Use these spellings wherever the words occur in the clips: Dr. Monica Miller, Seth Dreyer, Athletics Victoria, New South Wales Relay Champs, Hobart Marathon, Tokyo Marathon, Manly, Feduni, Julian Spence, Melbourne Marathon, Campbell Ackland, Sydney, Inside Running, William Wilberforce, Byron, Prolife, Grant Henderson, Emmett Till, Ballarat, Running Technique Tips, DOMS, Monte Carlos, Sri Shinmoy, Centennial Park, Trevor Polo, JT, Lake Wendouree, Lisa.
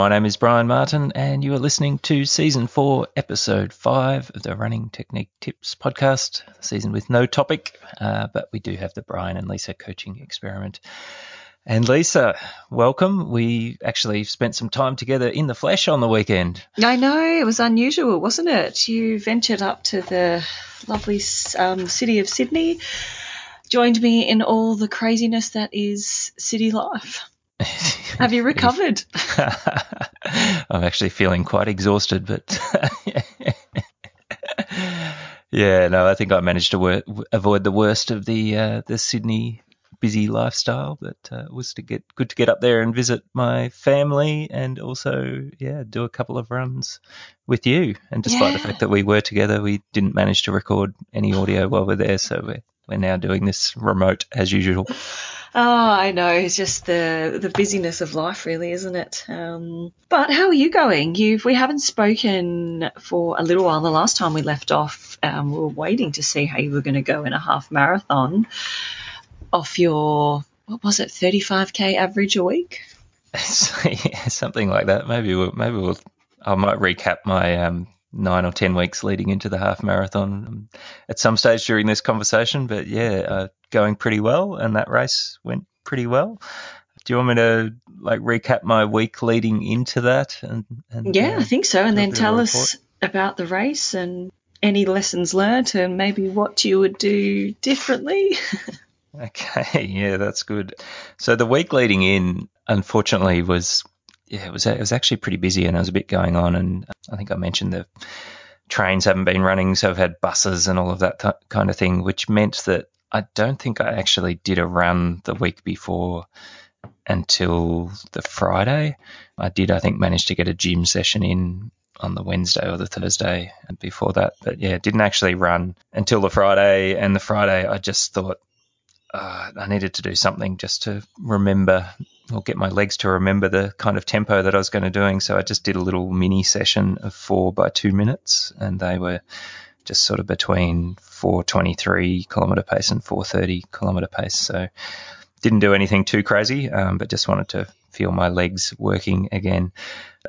My name is Brian Martin, and you are listening to Season 4, Episode 5 of the Running Technique Tips podcast, a season with no topic, but we do have the Brian and Lisa coaching experiment. And Lisa, welcome. We actually spent some time together in the flesh on the weekend. I know. It was unusual, wasn't it? You ventured up to the lovely city of Sydney, joined me in all the craziness that is city life. Have you recovered? I'm actually feeling quite exhausted, but yeah, no, I think I managed to avoid the worst of the Sydney busy lifestyle, but it was good to get up there and visit my family and also, yeah, do a couple of runs with you. And despite the fact that we were together, we didn't manage to record any audio while we're there, so we're now doing this remote as usual. Oh, I know. It's just the busyness of life, really, isn't it? But how are you going? We haven't spoken for a little while. The last time we left off, we were waiting to see how you were going to go in a half marathon off your, 35K average a week? Yeah, something like that. Maybe we'll. I might recap my 9 or 10 weeks leading into the half marathon at some stage during this conversation, but yeah, going pretty well, and that race went pretty well. Do you want me to recap my week leading into that? And yeah, I think so. And then tell us about the race and any lessons learned and maybe what you would do differently. Okay, yeah, that's good. So the week leading in, unfortunately, it was actually pretty busy, and I was a bit going on, and I think I mentioned the trains haven't been running, so I've had buses and all of that kind of thing, which meant that I don't think I actually did a run the week before until the Friday. I think manage to get a gym session in on the Wednesday or the Thursday before that, but yeah, didn't actually run until the Friday, and the Friday I just thought, I needed to do something just to remember or get my legs to remember the kind of tempo that I was going to doing. So I just did a little mini session of 4 by 2 minutes, and they were just sort of between 4:23 kilometre pace and 4:30 kilometre pace. So didn't do anything too crazy, but just wanted to feel my legs working again.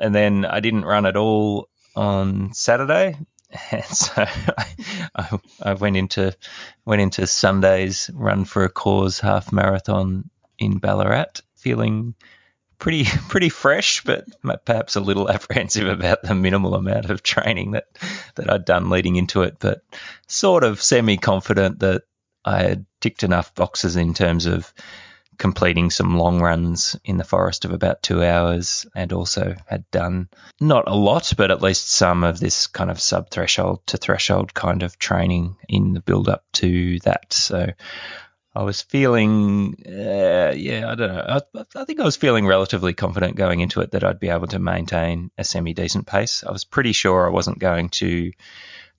And then I didn't run at all on Saturday. And so I went into Sunday's Run for a Cause half marathon in Ballarat feeling pretty fresh, but perhaps a little apprehensive about the minimal amount of training that I'd done leading into it, but sort of semi-confident that I had ticked enough boxes in terms of completing some long runs in the forest of about 2 hours, and also had done not a lot, but at least some of this kind of sub-threshold to threshold kind of training in the build-up to that. So I was feeling, I don't know, I think I was feeling relatively confident going into it that I'd be able to maintain a semi-decent pace. I was pretty sure I wasn't going to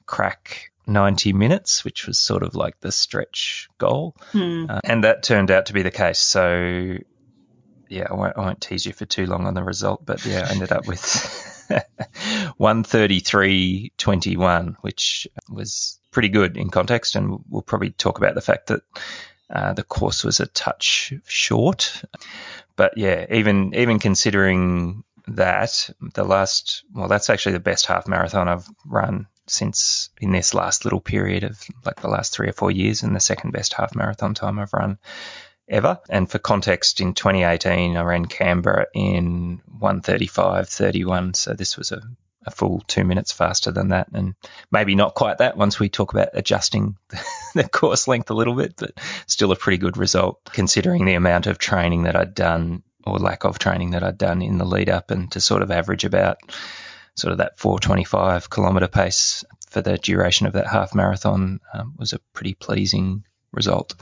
crack 90 minutes, which was sort of like the stretch goal. And that turned out to be the case. So, yeah, I won't tease you for too long on the result, but, yeah, I ended up with 1:33:21, which was pretty good in context, and we'll probably talk about the fact that the course was a touch short. But, yeah, even considering that, that's actually the best half marathon I've run since in this last little period of the last 3 or 4 years, and the second best half marathon time I've run ever. And for context, in 2018, I ran Canberra in 1:35:31. So this was a full 2 minutes faster than that, and maybe not quite that once we talk about adjusting the course length a little bit, but still a pretty good result considering the amount of training that I'd done, or lack of training that I'd done in the lead up, and to sort of average about sort of that 4:25 kilometre pace for the duration of that half marathon was a pretty pleasing result.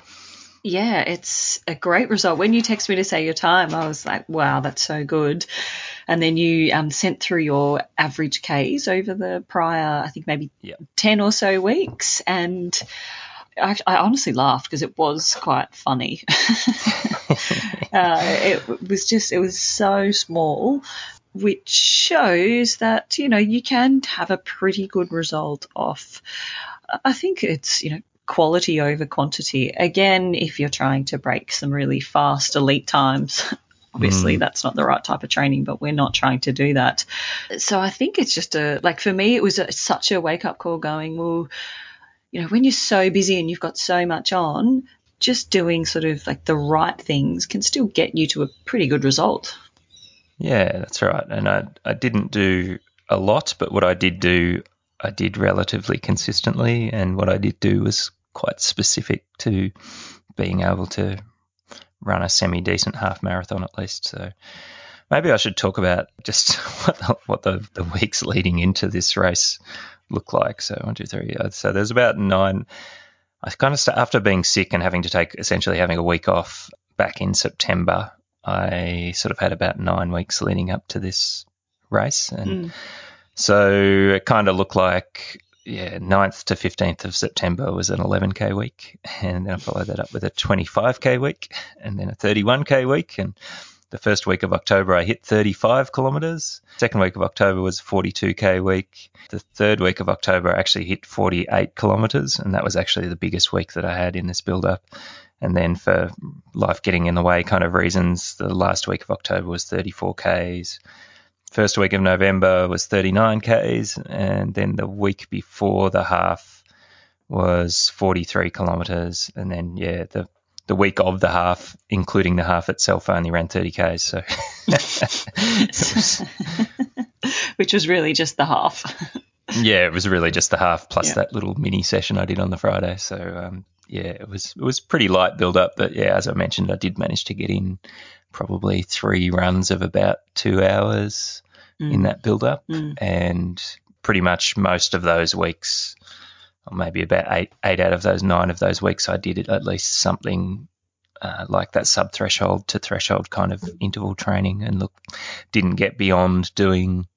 Yeah, it's a great result. When you text me to say your time, I was like, wow, that's so good. And then you sent through your average Ks over the prior, I think maybe 10 or so weeks, and I honestly laughed because it was quite funny. It was so small, which shows that, you know, you can have a pretty good result off. I think it's, you know, quality over quantity. Again, if you're trying to break some really fast elite times, Obviously, that's not the right type of training, but we're not trying to do that. So I think it's just for me, it was such a wake-up call going, well, you know, when you're so busy and you've got so much on, just doing sort of like the right things can still get you to a pretty good result. Yeah, that's right. And I didn't do a lot, but what I did do, I did relatively consistently, and what I did do was quite specific to being able to run a semi-decent half marathon at least. So maybe I should talk about just what the weeks leading into this race look like. So 1, 2, 3. So there's about 9. I kind of start after being sick and having a week off back in September. I sort of had about 9 weeks leading up to this race. And so it kind of looked like, 9th to 15th of September was an 11K week. And then I followed that up with a 25K week and then a 31K week. And the first week of October, I hit 35 kilometres. Second week of October was 42K week. The third week of October, I actually hit 48 kilometres. And that was actually the biggest week that I had in this build-up. And then for life getting in the way kind of reasons, the last week of October was 34Ks. First week of November was 39Ks. And then the week before the half was 43 kilometres. And then, the week of the half, including the half itself, I only ran 30Ks. So which was really just the half. Yeah, it was really just the half plus that little mini session I did on the Friday. So, it was pretty light build up, but as I mentioned, I did manage to get in probably 3 runs of about 2 hours in that build up, and pretty much most of those weeks, or maybe about eight out of those 9 of those weeks, I did at least something like that sub threshold to threshold kind of interval training, and didn't get beyond doing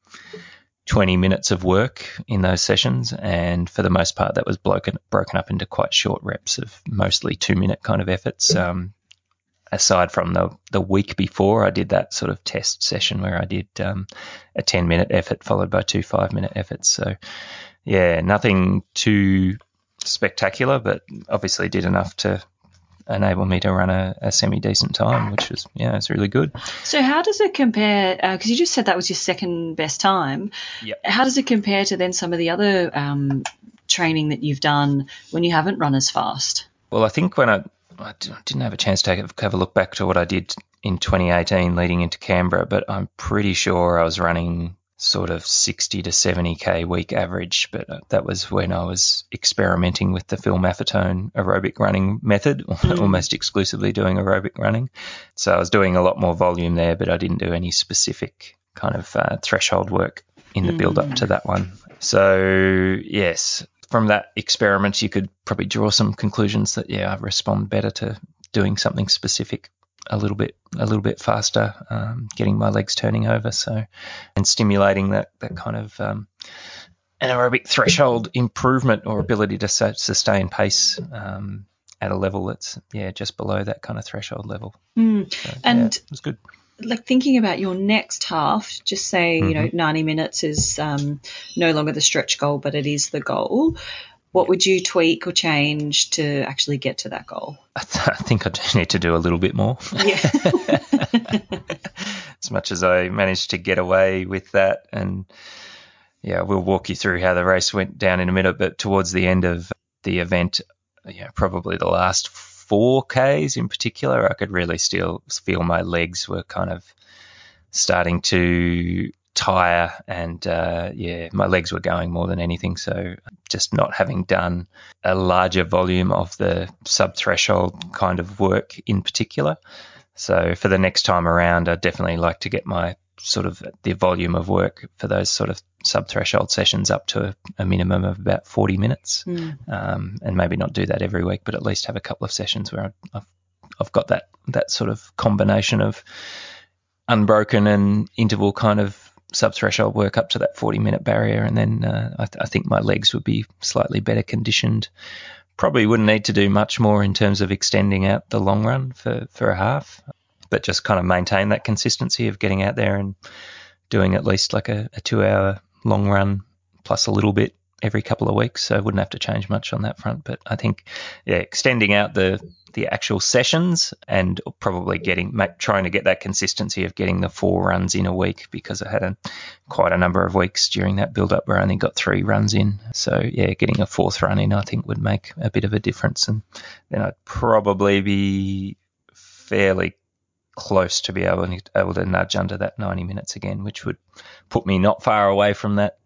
20 minutes of work in those sessions, and for the most part that was broken up into quite short reps of mostly 2-minute kind of efforts. Aside from the week before, I did that sort of test session where I did a 10-minute effort followed by 2 5-minute efforts. So, nothing too spectacular, but obviously did enough to enable me to run a semi-decent time, which was, it's really good. So how does it compare, because you just said that was your second best time. Yep. How does it compare to then some of the other training that you've done when you haven't run as fast? Well, I think when I didn't have a chance to have a look back to what I did in 2018 leading into Canberra, but I'm pretty sure I was running sort of 60 to 70K week average, but that was when I was experimenting with the Phil Maffetone aerobic running method, almost exclusively doing aerobic running. So I was doing a lot more volume there, but I didn't do any specific kind of threshold work in the build-up to that one. So, yes, from that experiment, you could probably draw some conclusions that, I respond better to doing something specific a little bit faster, getting my legs turning over, so, and stimulating that kind of anaerobic threshold improvement or ability to sustain pace at a level that's just below that kind of threshold level. So, and it was good. Like thinking about your next half, just say 90 minutes is no longer the stretch goal, but it is the goal. What would you tweak or change to actually get to that goal? I think I do need to do a little bit more. Yeah. As much as I managed to get away with that, and we'll walk you through how the race went down in a minute, but towards the end of the event, probably the last 4Ks in particular, I could really still feel my legs were kind of starting to tire, and my legs were going more than anything. So just not having done a larger volume of the sub-threshold kind of work in particular. So for the next time around, I'd definitely like to get my sort of the volume of work for those sort of sub-threshold sessions up to a minimum of about 40 minutes, and maybe not do that every week, but at least have a couple of sessions where I've got that sort of combination of unbroken and interval kind of sub-threshold work up to that 40-minute barrier, and then I think my legs would be slightly better conditioned. Probably wouldn't need to do much more in terms of extending out the long run for a half, but just kind of maintain that consistency of getting out there and doing at least like a 2-hour long run plus a little bit every couple of weeks, so I wouldn't have to change much on that front. But I think, yeah, extending out the actual sessions and probably trying to get that consistency of getting the 4 runs in a week, because I had quite a number of weeks during that build-up where I only got 3 runs in. So, yeah, getting a 4th run in I think would make a bit of a difference, and then I'd probably be fairly close to be able to nudge under that 90 minutes again, which would put me not far away from that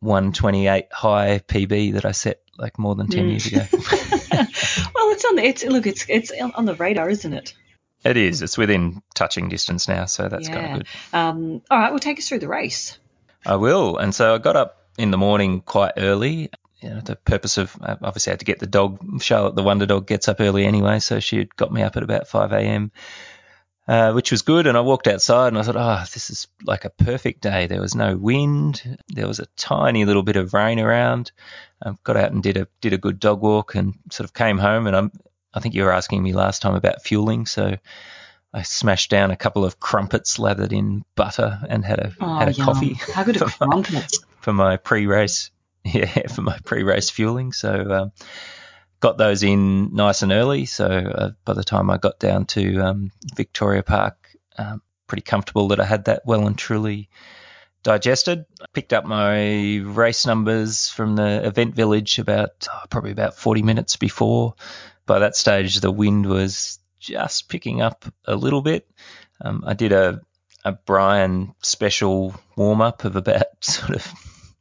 128 high PB that I set like more than 10 years ago. Well, it's on the radar, isn't it? It is. It's within touching distance now, so that's kind of good. All right, well, take us through the race. I will. And so I got up in the morning quite early. You know, the purpose of, obviously I had to get the dog. Charlotte, the wonder dog, gets up early anyway, so she got me up at about 5 a.m., which was good. And I walked outside and I thought, this is like a perfect day. There was no wind. There was a tiny little bit of rain around. Got out and did a good dog walk and sort of came home. And I think you were asking me last time about fueling, so I smashed down a couple of crumpets lathered in butter and had a coffee. How good are crumpets? For my pre-race. Yeah, for my pre-race fueling. So got those in nice and early, so by the time I got down to Victoria Park, pretty comfortable that I had that well and truly digested. I picked up my race numbers from the event village probably about 40 minutes before. By that stage, the wind was just picking up a little bit. I did a Brian special warm-up of about sort of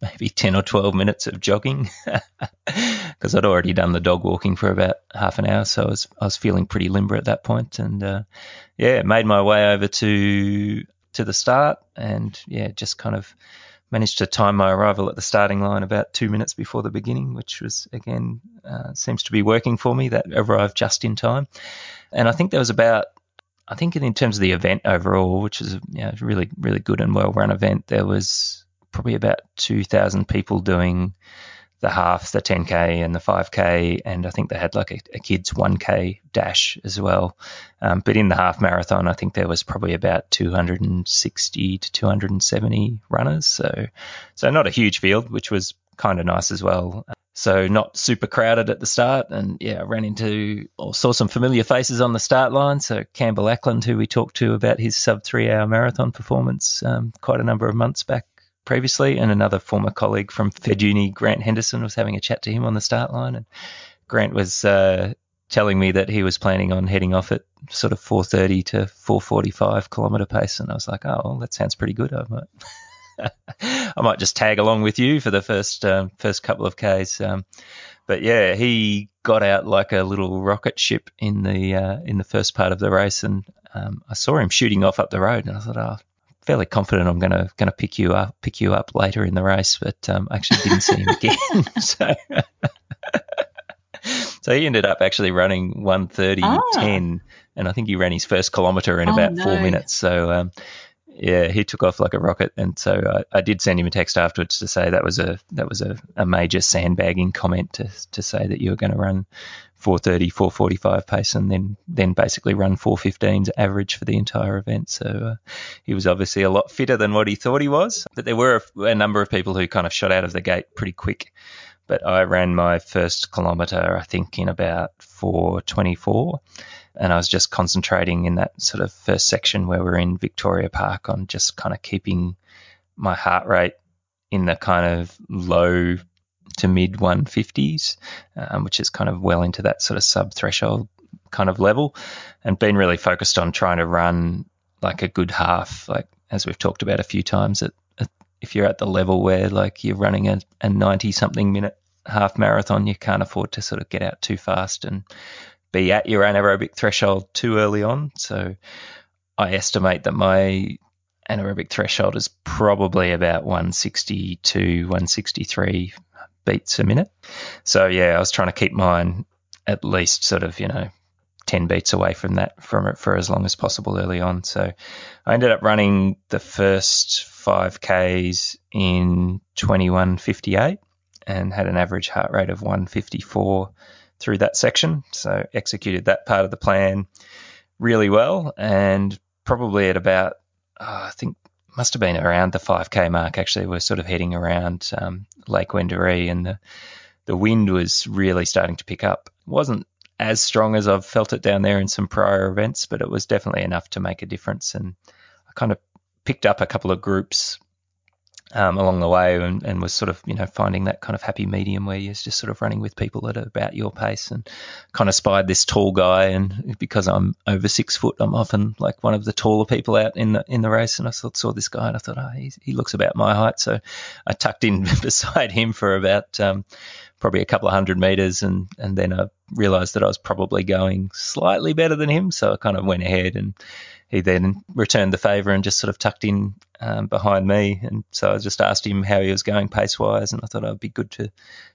maybe 10 or 12 minutes of jogging, because I'd already done the dog walking for about half an hour, so I was feeling pretty limber at that point. And, made my way over to the start and, just kind of managed to time my arrival at the starting line about 2 minutes before the beginning, which was, again, seems to be working for me. That arrived just in time. And I think there was in terms of the event overall, which is really, really good and well-run event, there was probably about 2,000 people doing the half, the 10K and the 5K, and I think they had like a kids 1K dash as well. But in the half marathon, I think there was probably about 260 to 270 runners. So not a huge field, which was kind of nice as well. So not super crowded at the start, and I ran into or saw some familiar faces on the start line. So Campbell Ackland, who we talked to about his sub 3-hour marathon performance quite a number of months back previously, and another former colleague from Feduni, Grant Henderson, was having a chat to him on the start line, and Grant was telling me that he was planning on heading off at sort of 4:30 to 4:45 kilometre pace, and I was like, well, that sounds pretty good. I might, just tag along with you for the first couple of Ks. But yeah, he got out like a little rocket ship in the first part of the race, and I saw him shooting off up the road, and I thought, fairly confident I'm going to pick you up later in the race, but actually didn't see him again. So he ended up actually running 1:30:10, and I think he ran his first kilometre in about 4 minutes. So he took off like a rocket, and so I did send him a text afterwards to say that was a major sandbagging comment to say that you were going to run 4:30, 4:45 pace, and then basically run 4:15s average for the entire event. So he was obviously a lot fitter than what he thought he was. But there were a number of people who kind of shot out of the gate pretty quick. But I ran my first kilometre, I think, in about 4:24, and I was just concentrating in that sort of first section where we're in Victoria Park on just kind of keeping my heart rate in the kind of low to mid 150s, which is kind of well into that sort of sub threshold kind of level, and been really focused on trying to run like a good half, like as we've talked about a few times, that if you're at the level where like you're running a 90 something minute half marathon, you can't afford to sort of get out too fast and be at your anaerobic threshold too early on. So I estimate that my anaerobic threshold is probably about 162, 163 beats a minute. So, I was trying to keep mine at least sort of, 10 beats away from that for as long as possible early on. So I ended up running the first 5Ks in 21:58 and had an average heart rate of 154 through that section. So executed that part of the plan really well, and probably at about, I think must have been around the 5K mark, actually. We're sort of heading around Lake Wendouree, and the wind was really starting to pick up. It wasn't as strong as I've felt it down there in some prior events, but it was definitely enough to make a difference. And I kind of picked up a couple of groups along the way, and was sort of, you know, finding that kind of happy medium where you're just sort of running with people at about your pace, and kind of spied this tall guy. And because I'm over 6 foot, I'm often like one of the taller people out in the race. And I saw this guy, and I thought, he looks about my height. So I tucked in beside him for about probably a couple of 100 meters, and then I realized that I was probably going slightly better than him. So I kind of went ahead, and he then returned the favour and just sort of tucked in behind me. And so I just asked him how he was going pace-wise, and I thought it would be good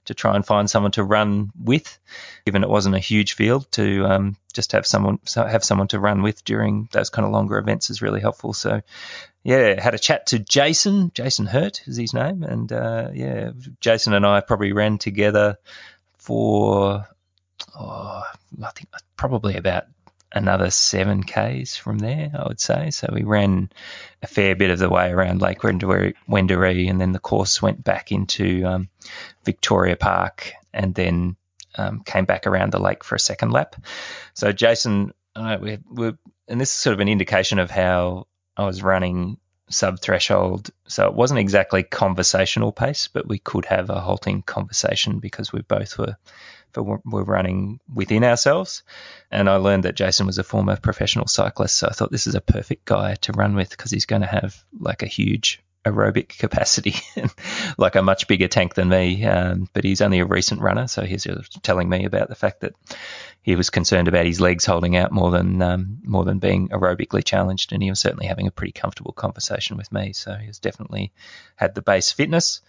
to try and find someone to run with, given it wasn't a huge field, to just have someone to run with during those kind of longer events is really helpful. So, yeah, had a chat to Jason. Jason Hurt is his name. And, yeah, Jason and I probably ran together for, I think probably about another 7Ks from there, I would say. So we ran a fair bit of the way around Lake Wendouree, and then the course went back into Victoria Park, and then came back around the lake for a second lap. So Jason, and this is sort of an indication of how I was running sub-threshold. So it wasn't exactly conversational pace, but we could have a halting conversation because we both were running within ourselves. And I learned that Jason was a former professional cyclist, so I thought this is a perfect guy to run with because he's going to have like a huge aerobic capacity, like a much bigger tank than me. But he's only a recent runner, so he's telling me about the fact that he was concerned about his legs holding out more than being aerobically challenged, and he was certainly having a pretty comfortable conversation with me. So he's definitely had the base fitness.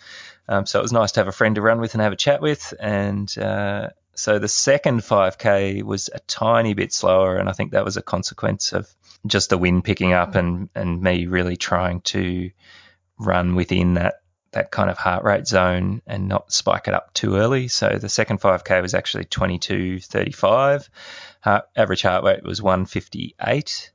So it was nice to have a friend to run with and have a chat with. And so the second 5K was a tiny bit slower, and I think that was a consequence of just the wind picking up and me really trying to run within that kind of heart rate zone and not spike it up too early. So the second 5K was actually 22:35. Average heart rate was 158.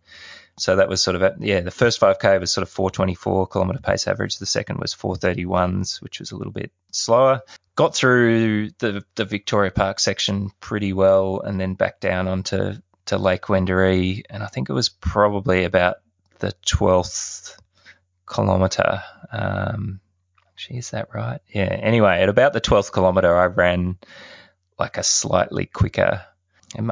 So that was sort of the first 5K was sort of 4:24 kilometre pace average. The second was 4:31s, which was a little bit slower. Got through the Victoria Park section pretty well, and then back down onto Lake Wendouree. And I think it was probably about the 12th kilometre. Actually, is that right? Yeah. Anyway, at about the 12th kilometre, I ran like a slightly quicker.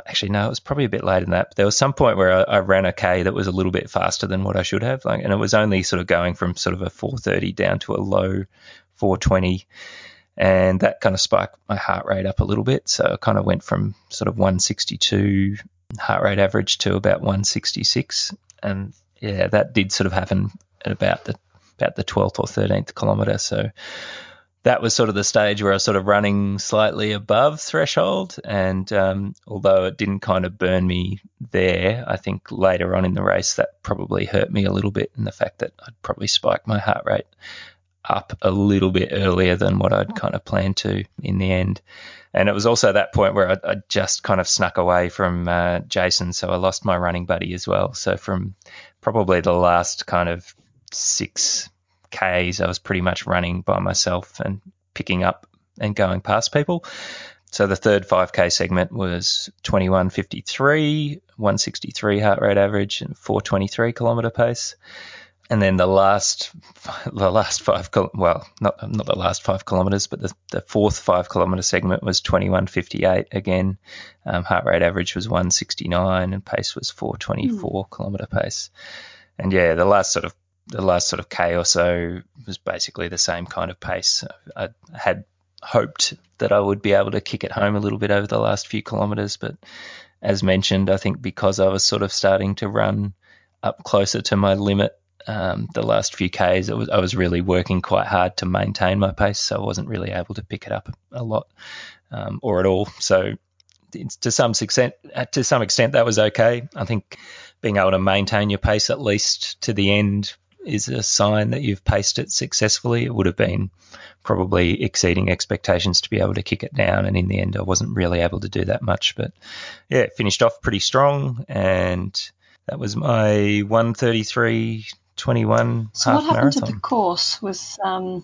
Actually, no, it was probably a bit later than that. But there was some point where I ran a K that was a little bit faster than what I should have, like, and it was only sort of going from sort of a 4:30 down to a low 4:20, and that kind of spiked my heart rate up a little bit. So I kind of went from sort of 162 heart rate average to about 166, and yeah, that did sort of happen at about the 12th or 13th kilometre. So that was sort of the stage where I was sort of running slightly above threshold. And although it didn't kind of burn me there, I think later on in the race that probably hurt me a little bit, in the fact that I'd probably spiked my heart rate up a little bit earlier than what I'd kind of planned to in the end. And it was also that point where I just kind of snuck away from Jason, so I lost my running buddy as well. So from probably the last kind of 6Ks, I was pretty much running by myself and picking up and going past people. So the third 5K segment was 21:53, 163 heart rate average, and 4:23 kilometre pace. And then the fourth 5 kilometre segment was 21:58 again. Heart rate average was 169, and pace was 4:24 kilometre pace. And yeah, the last sort of K or so was basically the same kind of pace. I had hoped that I would be able to kick it home a little bit over the last few kilometres, but as mentioned, I think because I was sort of starting to run up closer to my limit the last few Ks, I was really working quite hard to maintain my pace, so I wasn't really able to pick it up a lot or at all. So to some extent that was okay. I think being able to maintain your pace at least to the end is a sign that you've paced it successfully. It would have been probably exceeding expectations to be able to kick it down, and in the end I wasn't really able to do that much. But yeah, it finished off pretty strong, and that was my 1:33 21 so half marathon. So what happened to the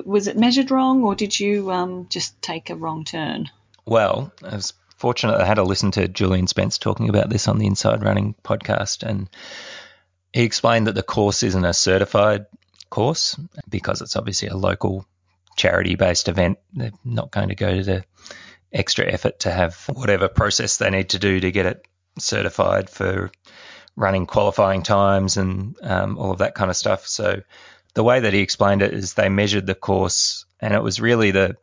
course? Was it measured wrong, or did you just take a wrong turn? Well, I was fortunate I had to listen to Julian Spence talking about this on the Inside Running podcast, and he explained that the course isn't a certified course because it's obviously a local charity-based event. They're not going to go to the extra effort to have whatever process they need to do to get it certified for running qualifying times and all of that kind of stuff. So the way that he explained it is they measured the course, and it was really the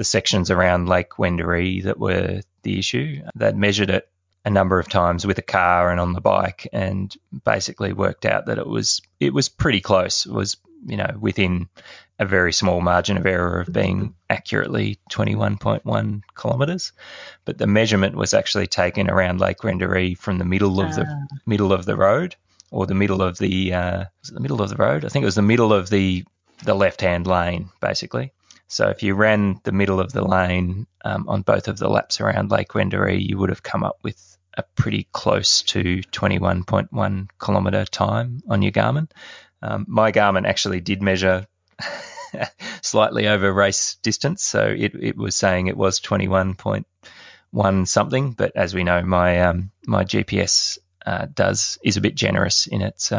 sections around Lake Wendouree that were the issue. They'd measured it a number of times with a car and on the bike, and basically worked out that it was pretty close. It was, within a very small margin of error of being accurately 21.1 kilometres. But the measurement was actually taken around Lake Wendouree from the middle of the middle of the road, or the middle of the was it the middle of the road? I think it was the middle of the left-hand lane, basically. So if you ran the middle of the lane on both of the laps around Lake Wendouree, you would have come up with a pretty close to 21.1 kilometre time on your Garmin. My Garmin actually did measure slightly over race distance, so it was saying it was 21.1 something. But as we know, my GPS is a bit generous in its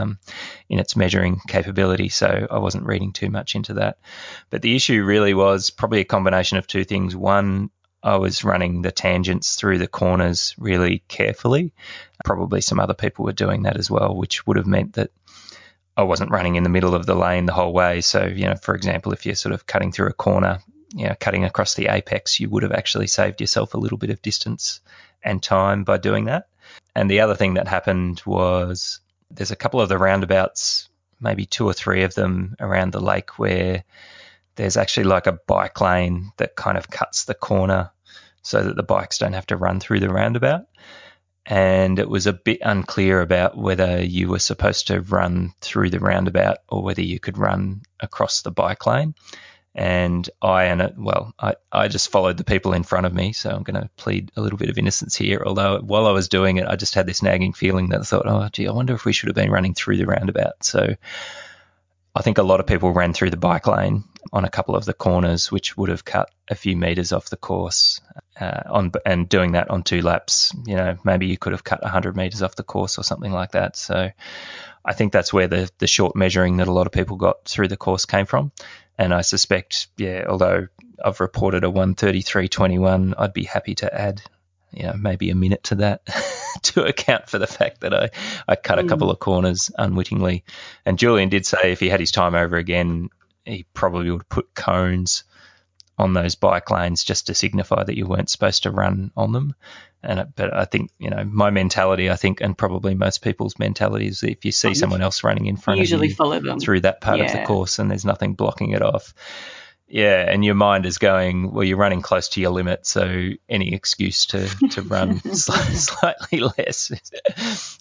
measuring capability, so I wasn't reading too much into that. But the issue really was probably a combination of two things. One, I was running the tangents through the corners really carefully. Probably some other people were doing that as well, which would have meant that I wasn't running in the middle of the lane the whole way. So, for example, if you're sort of cutting through a corner, cutting across the apex, you would have actually saved yourself a little bit of distance and time by doing that. And the other thing that happened was there's a couple of the roundabouts, maybe two or three of them around the lake, where there's actually like a bike lane that kind of cuts the corner so that the bikes don't have to run through the roundabout. And it was a bit unclear about whether you were supposed to run through the roundabout or whether you could run across the bike lane. And I just followed the people in front of me, so I'm going to plead a little bit of innocence here. Although while I was doing it, I just had this nagging feeling that I thought, oh, gee, I wonder if we should have been running through the roundabout. So I think a lot of people ran through the bike lane on a couple of the corners, which would have cut a few metres off the course. And doing that on two laps, maybe you could have cut 100 metres off the course or something like that. So I think that's where the short measuring that a lot of people got through the course came from. And I suspect, although I've reported a 1:33:21, I'd be happy to add, maybe a minute to that to account for the fact that I cut a couple of corners unwittingly. And Julian did say if he had his time over again, he probably would put cones on those bike lanes just to signify that you weren't supposed to run on them. But I think, my mentality, and probably most people's mentality, is if you see someone else running in front of you, usually follow them through that part of the course and there's nothing blocking it off. Yeah, and your mind is going, well, you're running close to your limit, so any excuse to run slightly less,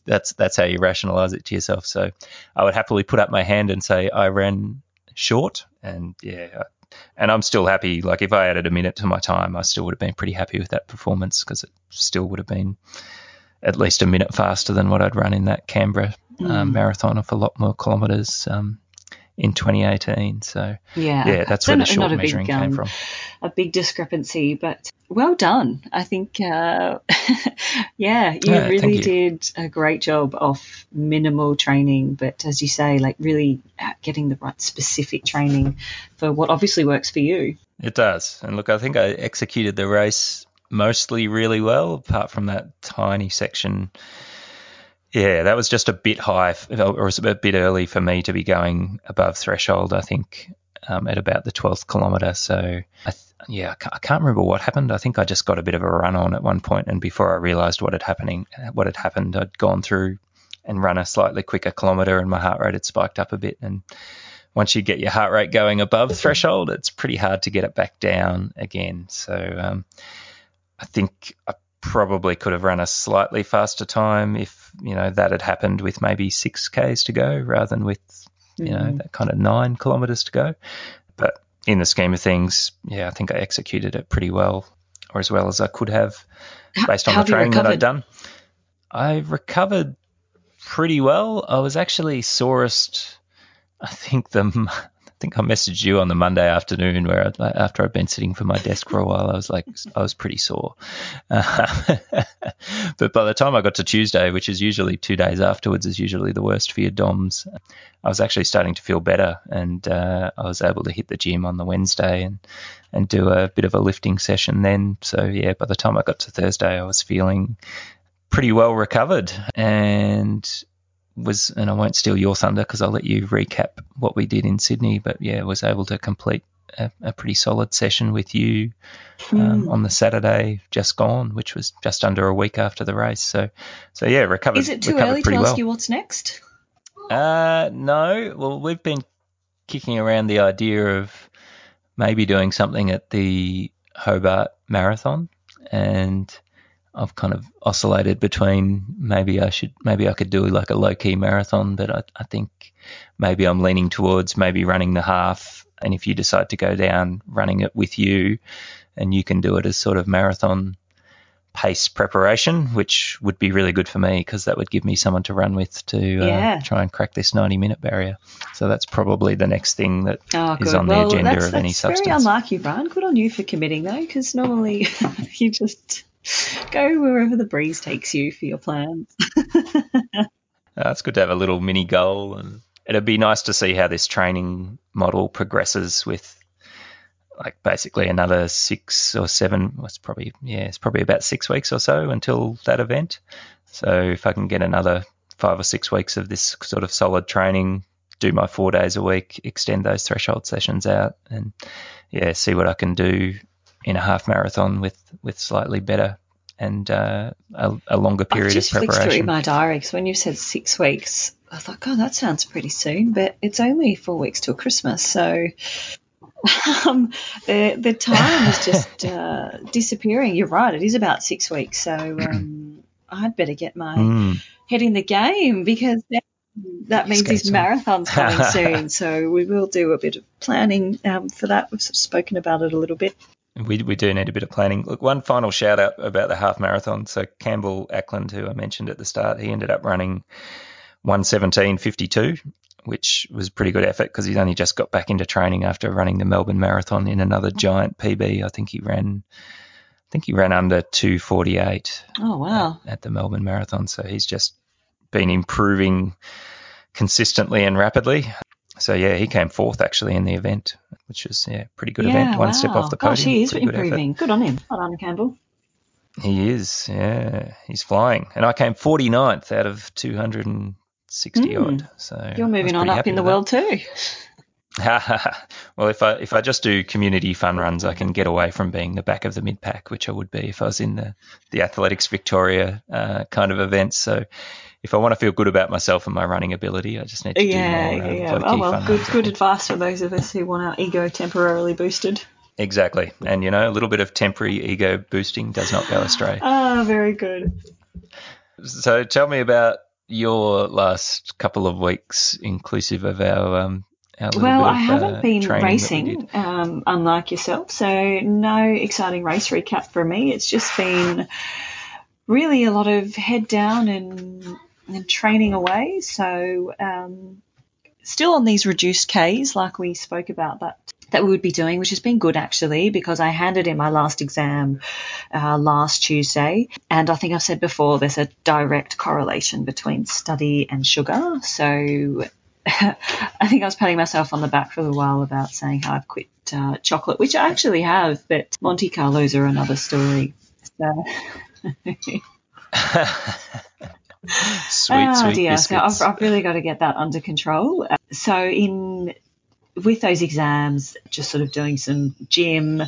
that's how you rationalise it to yourself. So I would happily put up my hand and say I ran short, and I'm still happy. Like, if I added a minute to my time, I still would have been pretty happy with that performance, because it still would have been at least a minute faster than what I'd run in that Canberra marathon of a lot more kilometres in 2018. So, that's where the short measuring came from. A big discrepancy, but well done. I think, really did a great job of minimal training, but as you say, like really getting the right specific training for what obviously works for you. It does. And look, I think I executed the race mostly really well, apart from that tiny section. Yeah, that was just a bit high, or a bit early for me to be going above threshold, I think, at about the 12th kilometre. So, I can't remember what happened. I think I just got a bit of a run on at one point, and before I realised what had happened, I'd gone through and run a slightly quicker kilometre, and my heart rate had spiked up a bit. And once you get your heart rate going above threshold, it's pretty hard to get it back down again. So I think I probably could have run a slightly faster time if, that had happened with maybe 6Ks to go rather than with, that kind of 9 kilometres to go. But in the scheme of things, I think I executed it pretty well, or as well as I could have based on the training that I'd done. I recovered pretty well. I was actually sorest, I think I messaged you on the Monday afternoon where after I'd been sitting for my desk for a while, I was pretty sore. But by the time I got to Tuesday, which is usually 2 days afterwards is usually the worst for your DOMS, I was actually starting to feel better, and I was able to hit the gym on the Wednesday and do a bit of a lifting session then. So, yeah, by the time I got to Thursday, I was feeling pretty well recovered and I won't steal your thunder because I'll let you recap what we did in Sydney, but yeah, was able to complete a pretty solid session with you on the Saturday just gone, which was just under a week after the race. So yeah, recovered. Is it too early to ask you what's next? No. Well, we've been kicking around the idea of maybe doing something at the Hobart Marathon, and I've kind of oscillated between maybe I could do like a low-key marathon, but I think maybe I'm leaning towards maybe running the half, and if you decide to go down, running it with you, and you can do it as sort of marathon pace preparation, which would be really good for me because that would give me someone to run with to try and crack this 90-minute barrier. So that's probably the next thing that is on the agenda of any substance. That's very unlike you, Brian. Good on you for committing, though, because normally you just go wherever the breeze takes you for your plans. It's good to have a little mini goal, and it'd be nice to see how this training model progresses with like basically another 6 or 7, it's probably about 6 weeks or so until that event. So if I can get another 5 or 6 weeks of this sort of solid training, do my 4 days a week, extend those threshold sessions out, and yeah, see what I can do in a half marathon with slightly better and a longer period of preparation. I just flicked through my diary because when you said 6 weeks, I thought, God, that sounds pretty soon, but it's only 4 weeks till Christmas. So the time is just disappearing. You're right, it is about 6 weeks. So I'd better get my head in the game because that means this marathon's coming soon. So we will do a bit of planning for that. We've sort of spoken about it a little bit. We do need a bit of planning. Look, one final shout out about the half marathon. So Campbell Ackland, who I mentioned at the start, he ended up running 1:17:52, which was pretty good effort because he's only just got back into training after running the Melbourne Marathon in another giant PB. I think he ran under 2:48. Oh wow! At the Melbourne Marathon, so he's just been improving consistently and rapidly. So, yeah, he came fourth actually in the event, which is a pretty good event. One step off the podium. Gosh, he is improving. Good on him. Well done, Campbell. He is, yeah. He's flying. And I came 49th out of 260 odd. So you're moving on up in the world too. Well, if I just do community fun runs, I can get away from being the back of the mid pack, which I would be if I was in the Athletics Victoria kind of events. So if I want to feel good about myself and my running ability, I just need to do more. Good advice for those of us who want our ego temporarily boosted. Exactly, and a little bit of temporary ego boosting does not go astray. Very good. So tell me about your last couple of weeks, inclusive of our. Well, I haven't been racing, unlike yourself, so no exciting race recap for me. It's just been really a lot of head down and training away. So still on these reduced Ks like we spoke about that we would be doing, which has been good actually because I handed in my last exam last Tuesday, and I think I've said before there's a direct correlation between study and sugar. So I think I was patting myself on the back for a while about saying how I've quit chocolate, which I actually have, but Monte Carlos are another story. So sweet dear. So I've really got to get that under control. So with those exams, just sort of doing some gym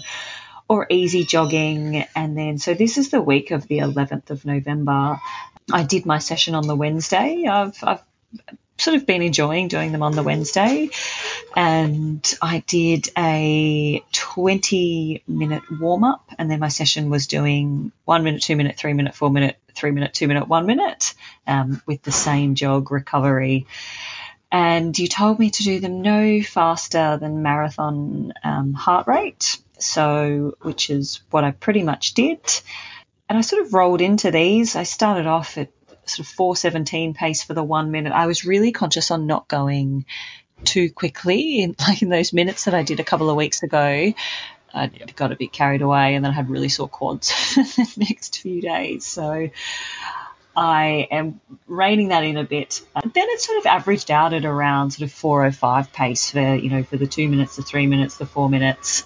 or easy jogging, and then so this is the week of the 11th of November. I did my session on the Wednesday. I've sort of been enjoying doing them on the Wednesday, and I did a 20-minute warm-up, and then my session was doing 1 minute, 2 minute, 3 minute, 4 minute, 3 minute, 2 minute, 1 minute with the same jog recovery. And you told me to do them no faster than marathon heart rate, so which is what I pretty much did. And I sort of rolled into these. I started off at sort of 4:17 pace for the 1 minute. I was really conscious on not going too quickly, in those minutes that I did a couple of weeks ago. I got a bit carried away, and then I had really sore quads for the next few days. So I am reining that in a bit. Then it sort of averaged out at around sort of 4:05 pace for the 2 minutes, the 3 minutes, the 4 minutes,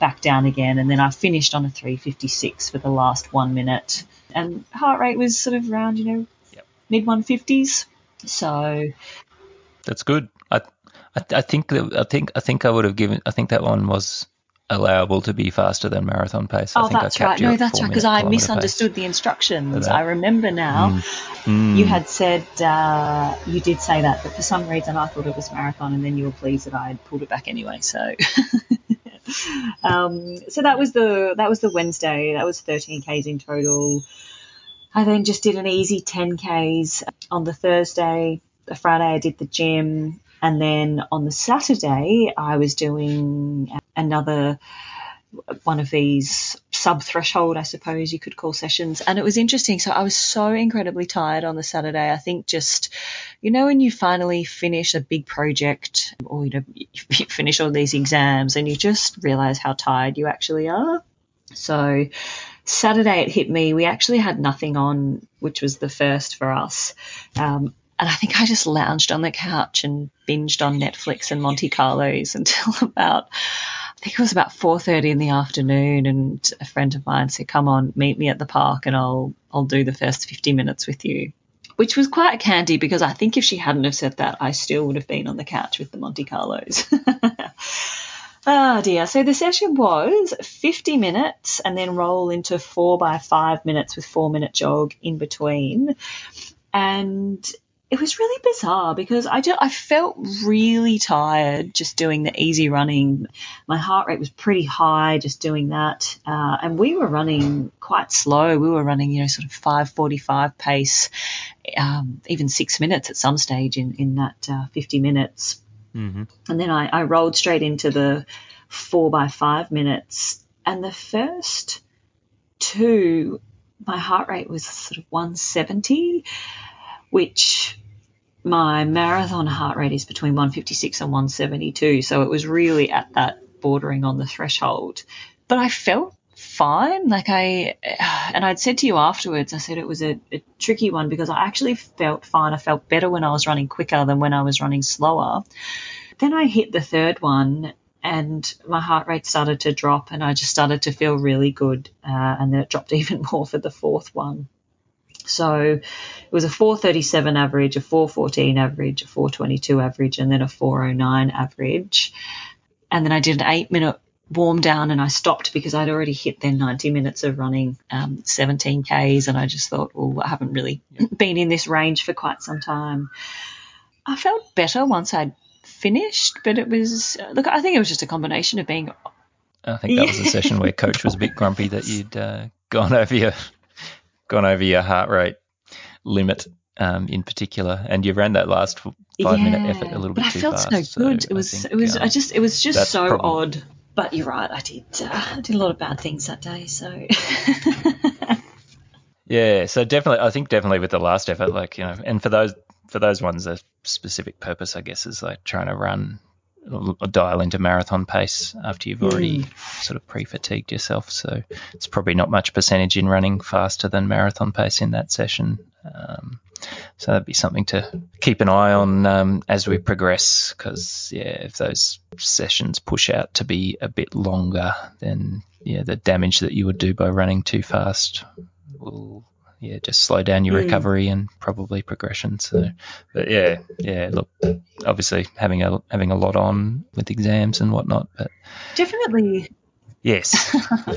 back down again. And then I finished on a 3:56 for the last 1 minute. And heart rate was sort of around, mid-150s. So that's good. I think that one was allowable to be faster than marathon pace. Oh, I think that's right. No, that's right, because I misunderstood the instructions. I remember now. You had said, you did say that, but for some reason I thought it was marathon, and then you were pleased that I had pulled it back anyway. So, so that was the Wednesday. That was 13 Ks in total. I then just did an easy 10 Ks on the Thursday. The Friday I did the gym. And then on the Saturday, I was doing another one of these sub-threshold, I suppose you could call, sessions. And it was interesting. So I was so incredibly tired on the Saturday. I think just, when you finally finish a big project or, you finish all these exams and you just realise how tired you actually are. So Saturday it hit me. We actually had nothing on, which was the first for us. And I think I just lounged on the couch and binged on Netflix and Monte Carlos until about 4:30 in the afternoon. And a friend of mine said, "Come on, meet me at the park, and I'll do the first 50 minutes with you," which was quite candy, because I think if she hadn't have said that, I still would have been on the couch with the Monte Carlos. Oh dear. So the session was 50 minutes and then roll into 4 by 5 minutes with 4 minute jog in between. And it was really bizarre because I felt really tired just doing the easy running. My heart rate was pretty high just doing that. And we were running quite slow. We were running, sort of 5:45 pace, even 6 minutes at some stage in that 50 minutes. Mm-hmm. And then I rolled straight into the 4 by 5 minutes. And the first two, my heart rate was sort of 170, which my marathon heart rate is between 156 and 172. So it was really at that bordering on the threshold. But I felt fine. I'd said to you afterwards, I said it was a tricky one because I actually felt fine. I felt better when I was running quicker than when I was running slower. Then I hit the third one and my heart rate started to drop and I just started to feel really good. And then it dropped even more for the fourth one. So it was a 4:37 average, a 4:14 average, a 4:22 average, and then a 4:09 average. And then I did an 8 minute warm down and I stopped because I'd already hit then 90 minutes of running 17 Ks. And I just thought, well, I haven't really been in this range for quite some time. I felt better once I'd finished, but it was, I think it was just a combination of being. I think that was a session where coach was a bit grumpy that you'd gone over your heart rate limit in particular, and you ran that last 5 minute effort a little bit too fast. I felt so good. It was just so odd. But you're right, I did a lot of bad things that day. So yeah, so definitely with the last effort, and for those ones, a specific purpose, I guess, is like trying to run or dial into marathon pace after you've already sort of pre-fatigued yourself. So it's probably not much percentage in running faster than marathon pace in that session. So that'd be something to keep an eye on as we progress, because, if those sessions push out to be a bit longer, then, the damage that you would do by running too fast will just slow down your recovery and probably progression. So, but look, obviously having a lot on with exams and whatnot, but definitely, yes,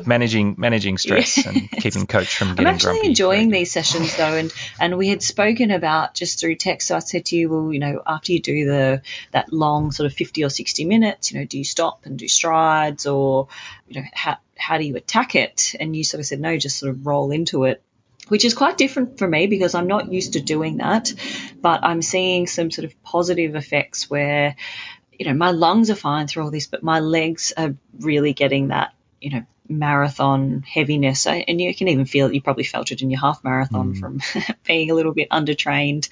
managing stress and keeping coach from getting. I'm actually grumpy enjoying these sessions though, and we had spoken about just through text. So I said to you, well, after you do that long sort of 50 or 60 minutes, do you stop and do strides, or how do you attack it? And you sort of said no, just sort of roll into it, which is quite different for me because I'm not used to doing that, but I'm seeing some sort of positive effects where, my lungs are fine through all this, but my legs are really getting that, marathon heaviness, and you can even feel it. You probably felt it in your half marathon from being a little bit undertrained,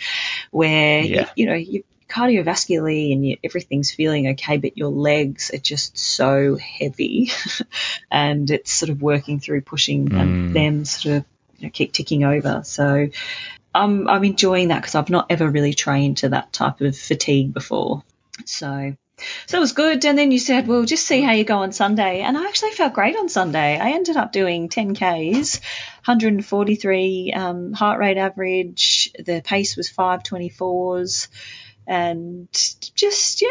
where you cardiovascularly and everything's feeling okay, but your legs are just so heavy and it's sort of working through pushing them sort of keep ticking over. So I'm enjoying that because I've not ever really trained to that type of fatigue before. So it was good. And then you said, well, just see how you go on Sunday. And I actually felt great on Sunday. I ended up doing 10Ks, 143 heart rate average. The pace was 5:24s. And just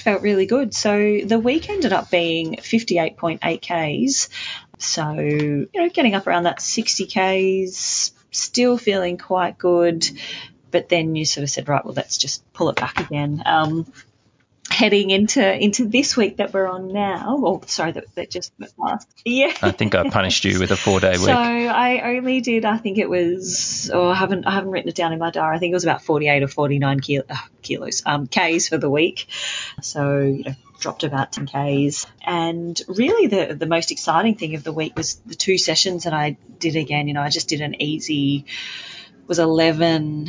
felt really good. So the week ended up being 58.8 Ks. So, getting up around that 60 Ks, still feeling quite good. But then you sort of said, right, well, let's just pull it back again. Heading into this week that we're on now, that just passed. Yeah, I think I punished you with a 4-day week. So I only did, I haven't written it down in my diary. I think it was about 48 or 49 kilos Ks for the week. So dropped about 10 Ks. And really, the most exciting thing of the week was the two sessions that I did again. I just did an easy. Was 11.5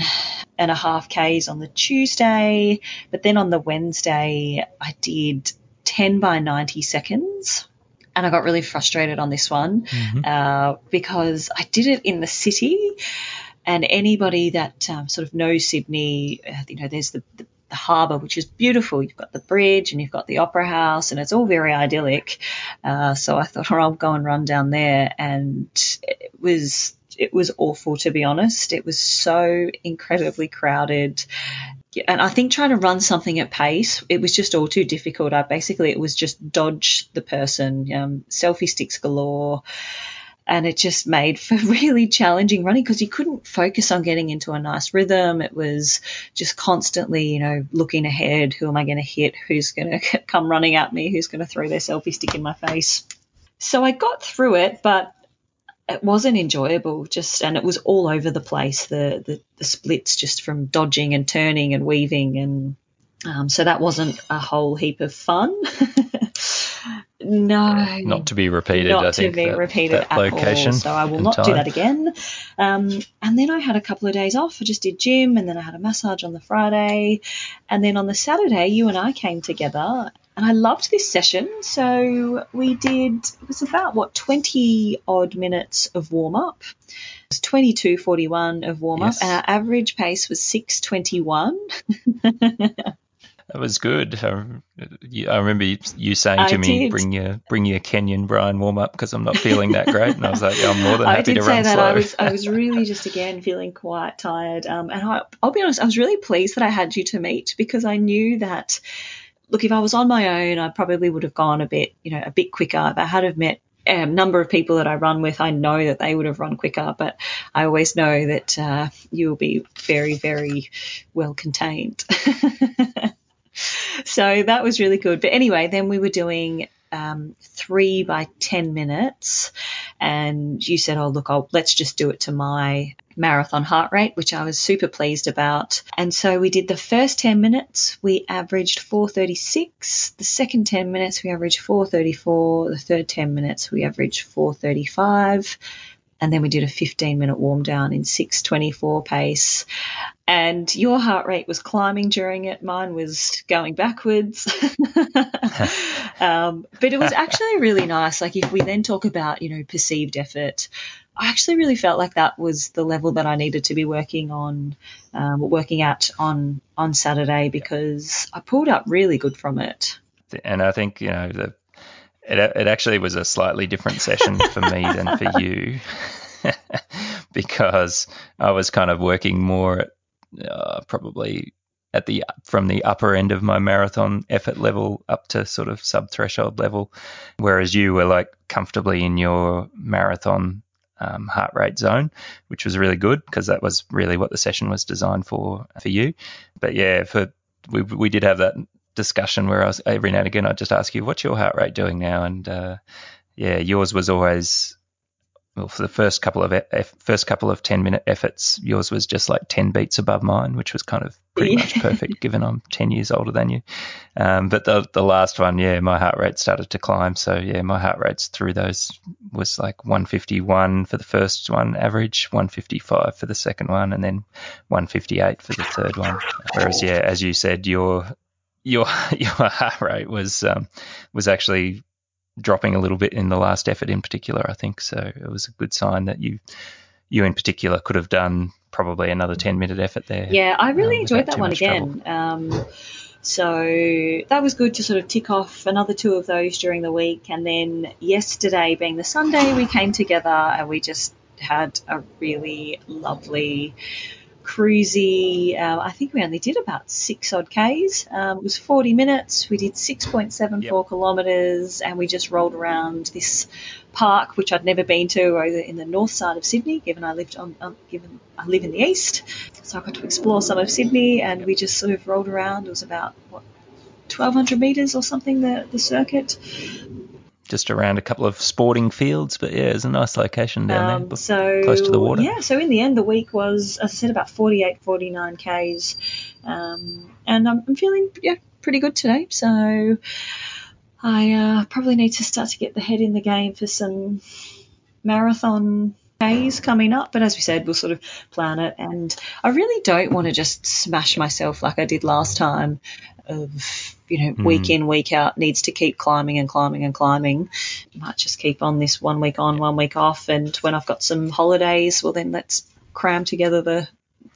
Ks on the Tuesday, but then on the Wednesday I did 10 by 90 seconds, and I got really frustrated on this one because I did it in the city, and anybody that sort of knows Sydney, there's the harbour, which is beautiful. You've got the bridge and you've got the Opera House, and it's all very idyllic. So I thought, I'll go and run down there, and it was awful, to be honest. It was so incredibly crowded. And I think trying to run something at pace, it was just all too difficult. It was just dodge the person, selfie sticks galore. And it just made for really challenging running because you couldn't focus on getting into a nice rhythm. It was just constantly, looking ahead. Who am I going to hit? Who's going to come running at me? Who's going to throw their selfie stick in my face? So I got through it, but it wasn't enjoyable, and it was all over the place, the splits just from dodging and turning and weaving, and so that wasn't a whole heap of fun. No. Not to be repeated, I think. Not to be repeated at all. So I will not do that again. And then I had a couple of days off. I just did gym, and then I had a massage on the Friday. And then on the Saturday, you and I came together, and I loved this session. So we did, it was about, 20-odd minutes of warm-up. It was 22:41 of warm-up, yes. And our average pace was 6:21. That was good. I remember you saying to me, bring your Kenyan Brian warm-up because I'm not feeling that great. And I was like, I'm more than happy to run slow. I was really just, again, feeling quite tired. And I'll be honest, I was really pleased that I had you to meet, because I knew that, look, if I was on my own, I probably would have gone a bit quicker. If I had have met a number of people that I run with, I know that they would have run quicker, but I always know that you will be very, very well contained. So that was really good. But anyway, then we were doing 3 by 10 minutes, and you said, let's just do it to my marathon heart rate, which I was super pleased about. And so we did the first 10 minutes, we averaged 4:36. The second 10 minutes, we averaged 4:34. The third 10 minutes, we averaged 4:35. And then we did a 15-minute warm-down in 6:24 pace. And your heart rate was climbing during it. Mine was going backwards. But it was actually really nice. Like, if we then talk about, perceived effort, I actually really felt like that was the level that I needed to be working at on Saturday, because I pulled up really good from it. And I think, it actually was a slightly different session for me than for you because I was kind of working more from the upper end of my marathon effort level up to sort of sub-threshold level, whereas you were like comfortably in your marathon heart rate zone, which was really good because that was really what the session was designed for you. But, we did have that discussion where I was, every now and again I'd just ask you, what's your heart rate doing now? And yours was always well, for the first couple of 10-minute efforts, yours was just like 10 beats above mine, which was kind of pretty much perfect, given I'm 10 years older than you. But the last one, yeah, my heart rate started to climb. So, yeah, my heart rates through those was like 151 for the first one average, 155 for the second one, and then 158 for the third one. Whereas, yeah, as you said, your heart rate was actually dropping a little bit in the last effort in particular, I think. So it was a good sign that you in particular could have done probably another 10-minute effort there. Yeah, I really enjoyed that one again. So that was good to sort of tick off another two of those during the week. And then yesterday being the Sunday, we came together and we just had a really lovely cruisy, I think we only did about 6 odd Ks. It was 40 minutes. We did 6.74 kilometres, and we just rolled around this park, which I'd never been to, over in the north side of Sydney, given I lived given I live in the east. So I got to explore some of Sydney, and we just sort of rolled around. It was about 1,200 metres or something, the circuit. Just around a couple of sporting fields, but yeah, it's a nice location down there, so close to the water. Yeah, so in the end, the week was, as I said, about 48, 49 Ks, and I'm feeling pretty good today. So I probably need to start to get the head in the game for some marathon Ks coming up. But as we said, we'll sort of plan it, and I really don't want to just smash myself like I did last time. Of week in, week out, needs to keep climbing and climbing and climbing. Might just keep on this 1 week on, 1 week off, and when I've got some holidays, well then let's cram together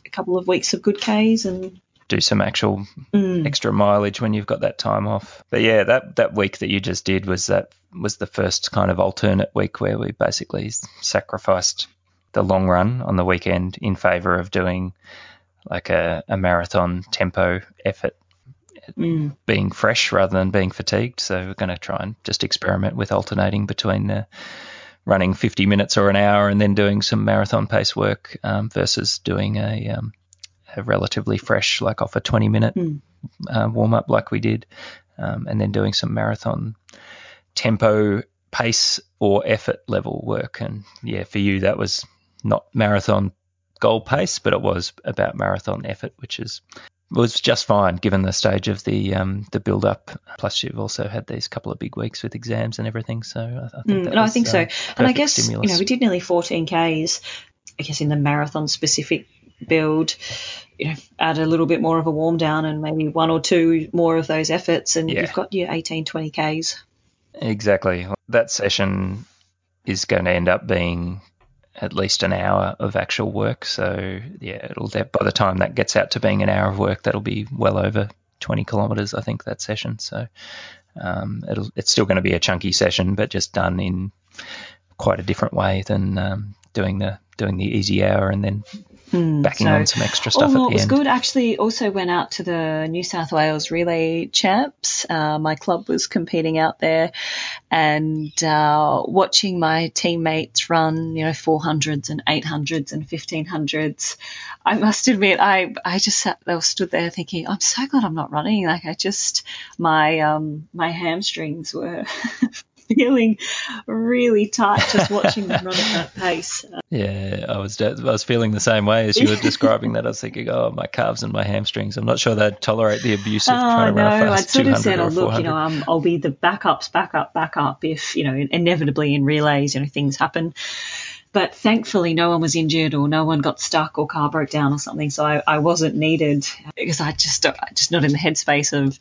a couple of weeks of good Ks and do some actual extra mileage when you've got that time off. But yeah, that week that you just did was the first kind of alternate week where we basically sacrificed the long run on the weekend in favour of doing like a marathon tempo effort. Being fresh rather than being fatigued. So we're going to try and just experiment with alternating between running 50 minutes or an hour and then doing some marathon pace work versus doing a relatively fresh, like off a 20-minute warm-up like we did, and then doing some marathon tempo pace or effort level work. And, yeah, for you that was not marathon goal pace, but it was about marathon effort, which is – was just fine given the stage of the build up. Plus, you've also had these couple of big weeks with exams and everything. So I think that was, I think so. And I guess stimulus. We did nearly 14 Ks. I guess in the marathon specific build, add a little bit more of a warm down and maybe one or two more of those efforts, and you've got your 18, 20 Ks. Exactly. That session is going to end up being at least an hour of actual work. So, yeah, by the time that gets out to being an hour of work, that'll be well over 20 kilometres, I think, that session. So it's still going to be a chunky session, but just done in quite a different way than doing the easy hour and then backing on some extra stuff at the end. It was good. Actually, also went out to the New South Wales Relay Champs. My club was competing out there, and watching my teammates run, 400s and 800s and 1500s, I must admit I just stood there thinking, I'm so glad I'm not running. Like my hamstrings were feeling really tight just watching them run at that pace. Yeah, I was feeling the same way as you were describing that. I was thinking, my calves and my hamstrings, I'm not sure they'd tolerate the abuse of trying to run fast. I sort of said, look, I'll be the backup if, inevitably in relays, things happen. But thankfully no one was injured or no one got stuck or car broke down or something, so I wasn't needed because I just not in the headspace of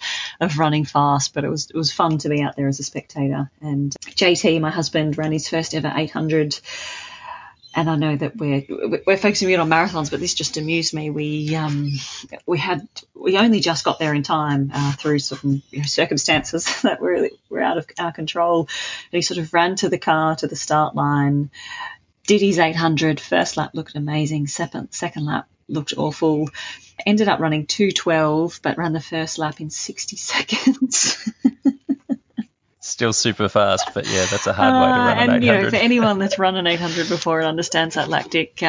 running fast. But it was fun to be out there as a spectator. And JT, my husband, ran his first ever 800, and I know that we're focusing on marathons, but this just amused me. We only just got there in time through some circumstances that were out of our control. And he sort of ran to the car to the start line. Did his 800, first lap looked amazing, second lap looked awful. Ended up running 2:12, but ran the first lap in 60 seconds. Still super fast, but yeah, that's a hard way to run an 800. For anyone that's run an 800 before and understands that lactic,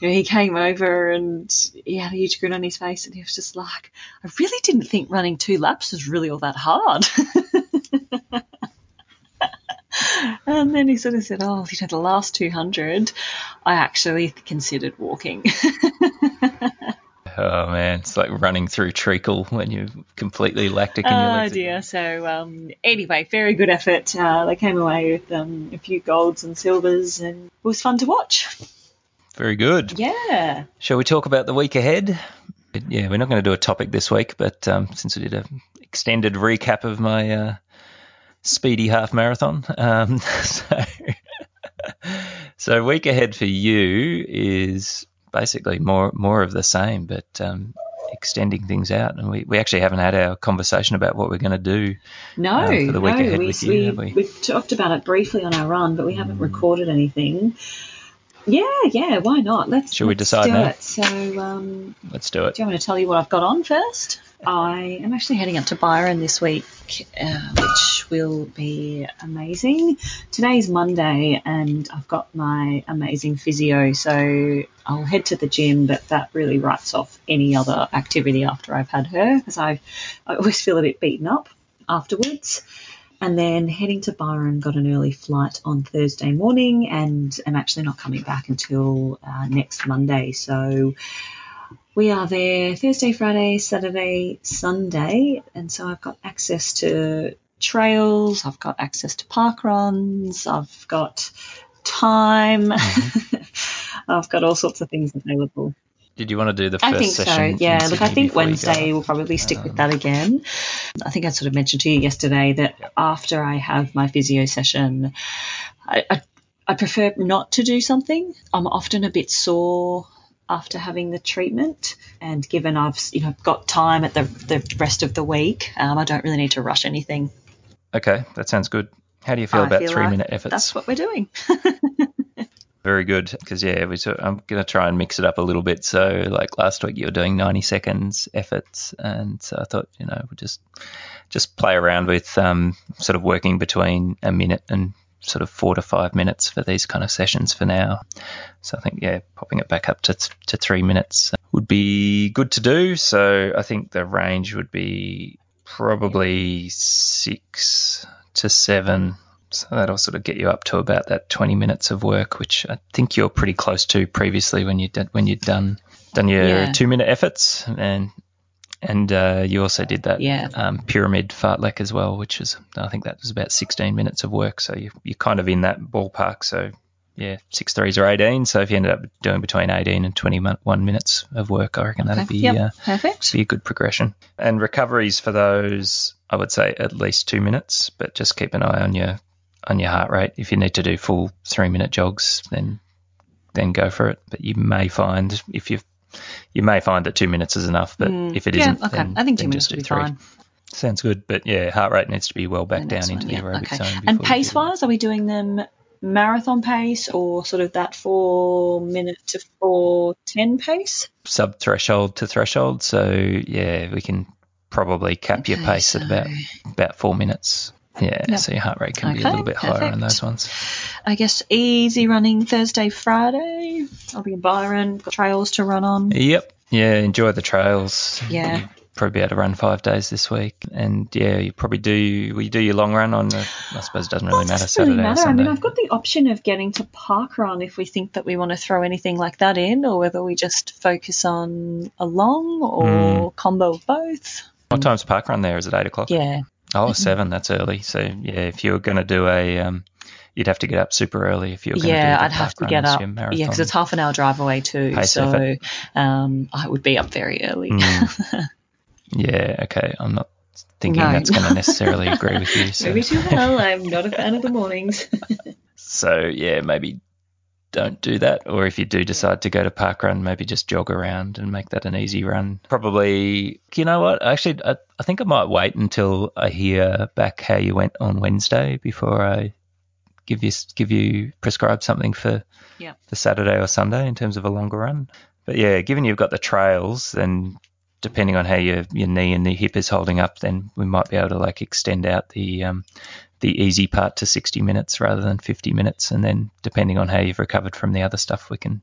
he came over and he had a huge grin on his face, and he was just like, I really didn't think running 2 laps was really all that hard. And then he sort of said, oh, you know, the last 200, I actually considered walking. Oh, man, it's like running through treacle when you're completely lactic in your legs. Oh, dear. So anyway, very good effort. They came away with a few golds and silvers, and it was fun to watch. Very good. Yeah. Shall we talk about the week ahead? Yeah, we're not going to do a topic this week, but since we did an extended recap of my speedy half marathon, so week ahead for you is basically more of the same, but extending things out. And we actually haven't had our conversation about what we're going to do for the week ahead with you, have we? We've talked about it briefly on our run, but we haven't recorded anything. Yeah, why not? Should we decide now? So, let's do it. Do you want me to tell you what I've got on first? I am actually heading up to Byron this week, which will be amazing. Today's Monday and I've got my amazing physio, so I'll head to the gym, but that really writes off any other activity after I've had her, because I always feel a bit beaten up afterwards. And then heading to Byron, got an early flight on Thursday morning, and I'm actually not coming back until next Monday. So we are there Thursday, Friday, Saturday, Sunday, and so I've got access to trails, I've got access to park runs, I've got time, I've got all sorts of things available. Did you want to do the first session? I think so, yeah. Look, I think Wednesday we'll probably stick with that again. I think I sort of mentioned to you yesterday that after I have my physio session, I prefer not to do something. I'm often a bit sore after having the treatment, and given I've got time at the rest of the week, I don't really need to rush anything. Okay, that sounds good. How do you feel about 3-minute efforts? That's what we're doing. Very good, because, I'm going to try and mix it up a little bit. So, like last week, you were doing 90 seconds efforts, and so I thought, we'll just play around with sort of working between a minute and sort of 4 to 5 minutes for these kind of sessions for now. So I think, popping it back up to 3 minutes would be good to do. So I think the range would be probably 6 to 7. So that'll sort of get you up to about that 20 minutes of work, which I think you're pretty close to previously when you'd done your 2-minute efforts, and you also did that pyramid fartlek as well, which is, I think that was about 16 minutes of work. So you're kind of in that ballpark. So 6 threes are 18. So if you ended up doing between 18 and 21 minutes of work, I reckon that'd be perfect. Be a good progression. And recoveries for those, I would say at least 2 minutes, but just keep an eye on your heart rate. If you need to do full 3-minute jogs, then go for it. But you may find that 2 minutes is enough. But if it isn't, then I think 2 minutes would be fine. Sounds good. But heart rate needs to be well back down into the aerobic zone. And pace wise, are we doing them marathon pace or sort of that 4 minute to 4:10 pace? Sub threshold to threshold. So we can probably cap your pace at about 4 minutes. Yeah, so your heart rate can be a little bit higher on those ones. I guess easy running Thursday, Friday. I'll be in Byron, got trails to run on. Yep, yeah, enjoy the trails. Yeah. You'll probably be able to run 5 days this week. And, you probably do your long run on, I suppose it doesn't really matter, Saturday or Sunday. I mean, I've got the option of getting to park run if we think that we want to throw anything like that in, or whether we just focus on a long or combo of both. What time's park run there? Is it 8 o'clock? Yeah. Oh, 7, that's early. So, if you were going to do you'd have to get up super early if you were going to do I'd have to get up. Yeah, because it's half an hour drive away too. Pace so I would be up very early. Yeah, okay. I'm not thinking that's going to necessarily agree with you. So. Maybe too well. I'm not a fan of the mornings. So, maybe don't do that. Or if you do decide to go to parkrun, maybe just jog around and make that an easy run. Probably, you know what? Actually, I think I might wait until I hear back how you went on Wednesday before I give you prescribe something for Saturday or Sunday in terms of a longer run. But given you've got the trails, then depending on how your knee and the hip is holding up, then we might be able to extend out the easy part to 60 minutes rather than 50 minutes. And then depending on how you've recovered from the other stuff, we can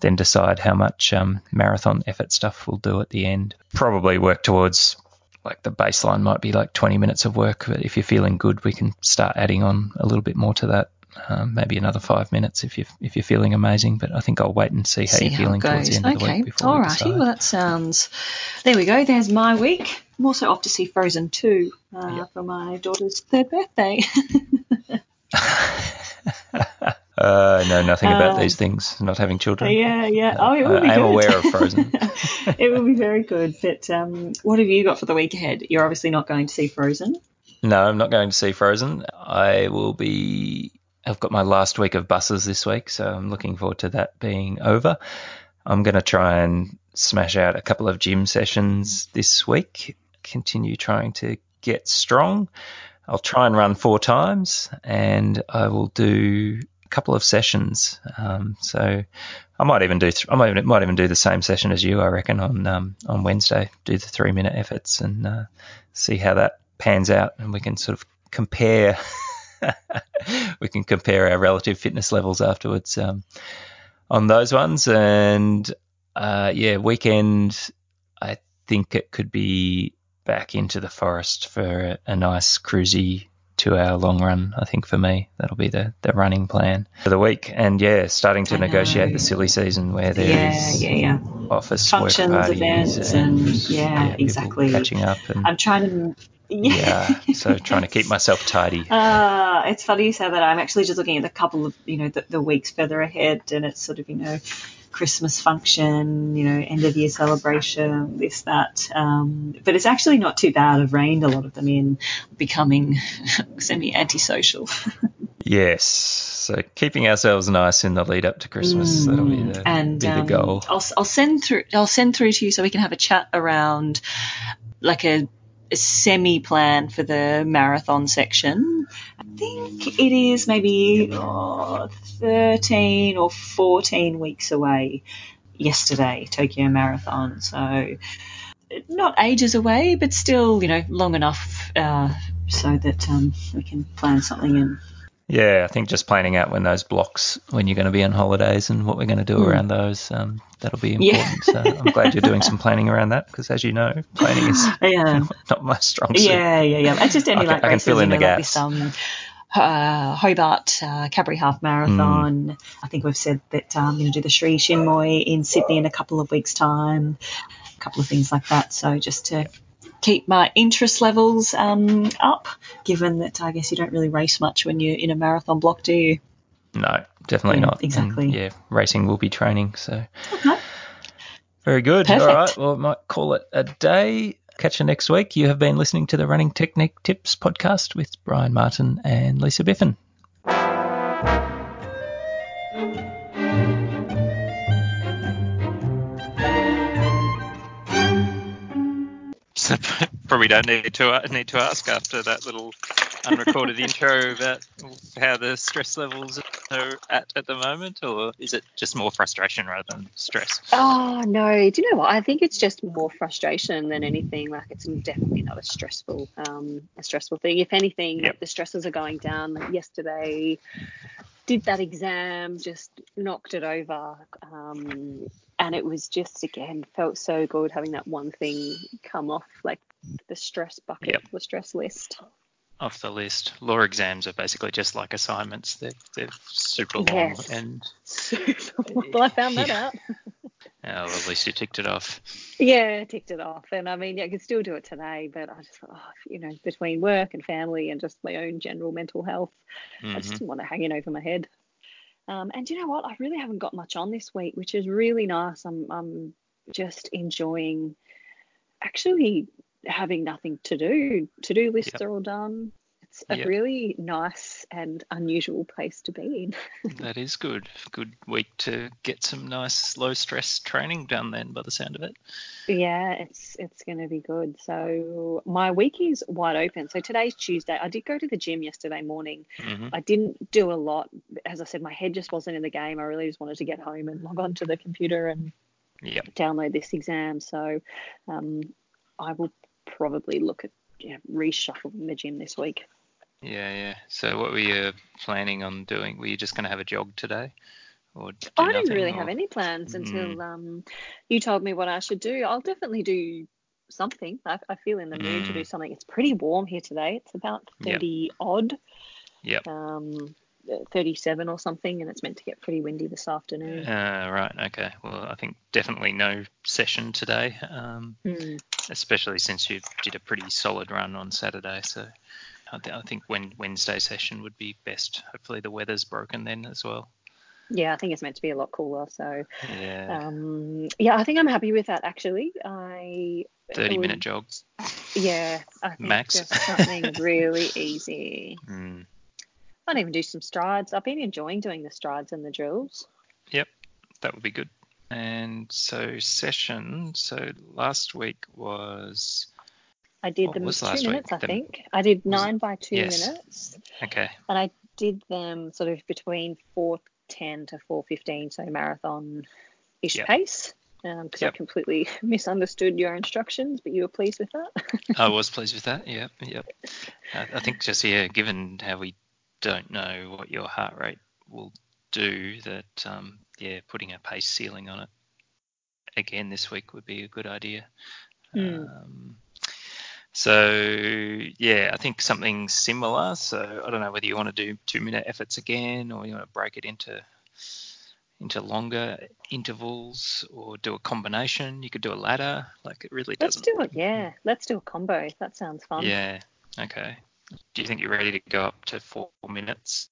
then decide how much marathon effort stuff we'll do at the end. Probably work towards like the baseline might be like 20 minutes of work, but if you're feeling good, we can start adding on a little bit more to that. Maybe another 5 minutes if you're feeling amazing, but I think I'll wait and see how you're feeling towards the end of the week before we decide. Well, that sounds – there we go. There's my week. I'm also off to see Frozen 2 for my daughter's third birthday. No, nothing about these things, not having children. It will be good. I'm aware of Frozen. It will be very good. But what have you got for the week ahead? You're obviously not going to see Frozen. No, I'm not going to see Frozen. I've got my last week of buses this week, so I'm looking forward to that being over. I'm going to try and smash out a couple of gym sessions this week, continue trying to get strong. I'll try and run 4 times, and I will do a couple of sessions. So I might even do I might even do the same session as you, I reckon, on Wednesday, do the 3-minute efforts and see how that pans out, and we can sort of compare – we can compare our relative fitness levels afterwards on those ones. And, weekend, I think it could be back into the forest for a nice cruisy 2-hour long run, I think, for me. That'll be the running plan for the week. And, starting to negotiate the silly season where there is office functions, work parties, events and exactly. Catching up. And I'm trying to... so trying to keep myself tidy. It's funny you say that. I'm actually just looking at a couple of, the weeks further ahead, and it's sort of, Christmas function, end of year celebration, this, that. But it's actually not too bad. I've reined a lot of them in, becoming semi-antisocial. Yes. So keeping ourselves nice in the lead up to Christmas, that'll be the goal. I'll send through to you so we can have a chat around like a semi-plan for the marathon section. I think it is maybe 13 or 14 weeks away yesterday, Tokyo Marathon. So not ages away, but still, long enough so that we can plan something in. Yeah, I think just planning out when you're going to be on holidays and what we're going to do around those, that'll be important. Yeah. So I'm glad you're doing some planning around that, because as you know, planning is not my strong suit. Yeah. It's just I can fill in the gaps. Hobart, Canberra Half Marathon. I think we've said that I'm going to do the Sri Shinmoy in Sydney in a couple of weeks' time, a couple of things like that. So just to... keep my interest levels up, given that I guess you don't really race much when you're in a marathon block, do you? No, definitely not. Exactly. And, racing will be training. So very good. Perfect. All right, well, I might call it a day. Catch you next week. You have been listening to the Running Technique Tips podcast with Brian Martin and Lisa Biffin. Probably don't need to ask after that little unrecorded intro about how the stress levels are at the moment, or is it just more frustration rather than stress? Oh, no. Do you know what? I think it's just more frustration than anything. Like, it's definitely not a stressful thing. If anything, the stresses are going down. Like yesterday, did that exam, just knocked it over. And it was just, again, felt so good having that one thing come off, like the stress bucket, the stress list. Off the list. Law exams are basically just like assignments. They're super long. Yes. And super long. Well, I found that out. Well, at least you ticked it off. Yeah, I ticked it off. And, I mean, I could still do it today, but I just thought, between work and family and just my own general mental health, I just didn't want it hanging over my head. And you know what? I really haven't got much on this week, which is really nice. I'm just enjoying actually having nothing to do. To-do lists are all done. It's a really nice and unusual place to be in. That is good. Good week to get some nice low-stress training done then, by the sound of it. Yeah, it's going to be good. So my week is wide open. So today's Tuesday. I did go to the gym yesterday morning. Mm-hmm. I didn't do a lot. As I said, my head just wasn't in the game. I really just wanted to get home and log on to the computer and download this exam. So I will probably look at reshuffling the gym this week. Yeah. So what were you planning on doing? Were you just going to have a jog today? I didn't really have any plans until you told me what I should do. I'll definitely do something. I feel in the mood to do something. It's pretty warm here today. It's about 30 odd. Yep. 37 or something, and it's meant to get pretty windy this afternoon. Right, okay. Well, I think definitely no session today, especially since you did a pretty solid run on Saturday. So I think when Wednesday session would be best. Hopefully the weather's broken then as well. Yeah, I think it's meant to be a lot cooler. So, yeah, I think I'm happy with that, actually. 30-minute jogs. Yeah, I think max. Just something really easy. Might even do some strides. I've been enjoying doing the strides and the drills. Yep, that would be good. And so session, so last week was... I did them 2 minutes, I think. I did 9 by 2 minutes. Okay. And I did them sort of between 4:10 to 4:15, so marathon-ish pace, because I completely misunderstood your instructions, but you were pleased with that? I was pleased with that, yeah. I think just, given how we don't know what your heart rate will do, that, putting a pace ceiling on it again this week would be a good idea. I think something similar. So I don't know whether you want to do 2-minute efforts again, or you want to break it into longer intervals, or do a combination. You could do a ladder. Like, it really doesn't... Let's do it, yeah. Let's do a combo. That sounds fun. Yeah, okay. Do you think you're ready to go up to 4 minutes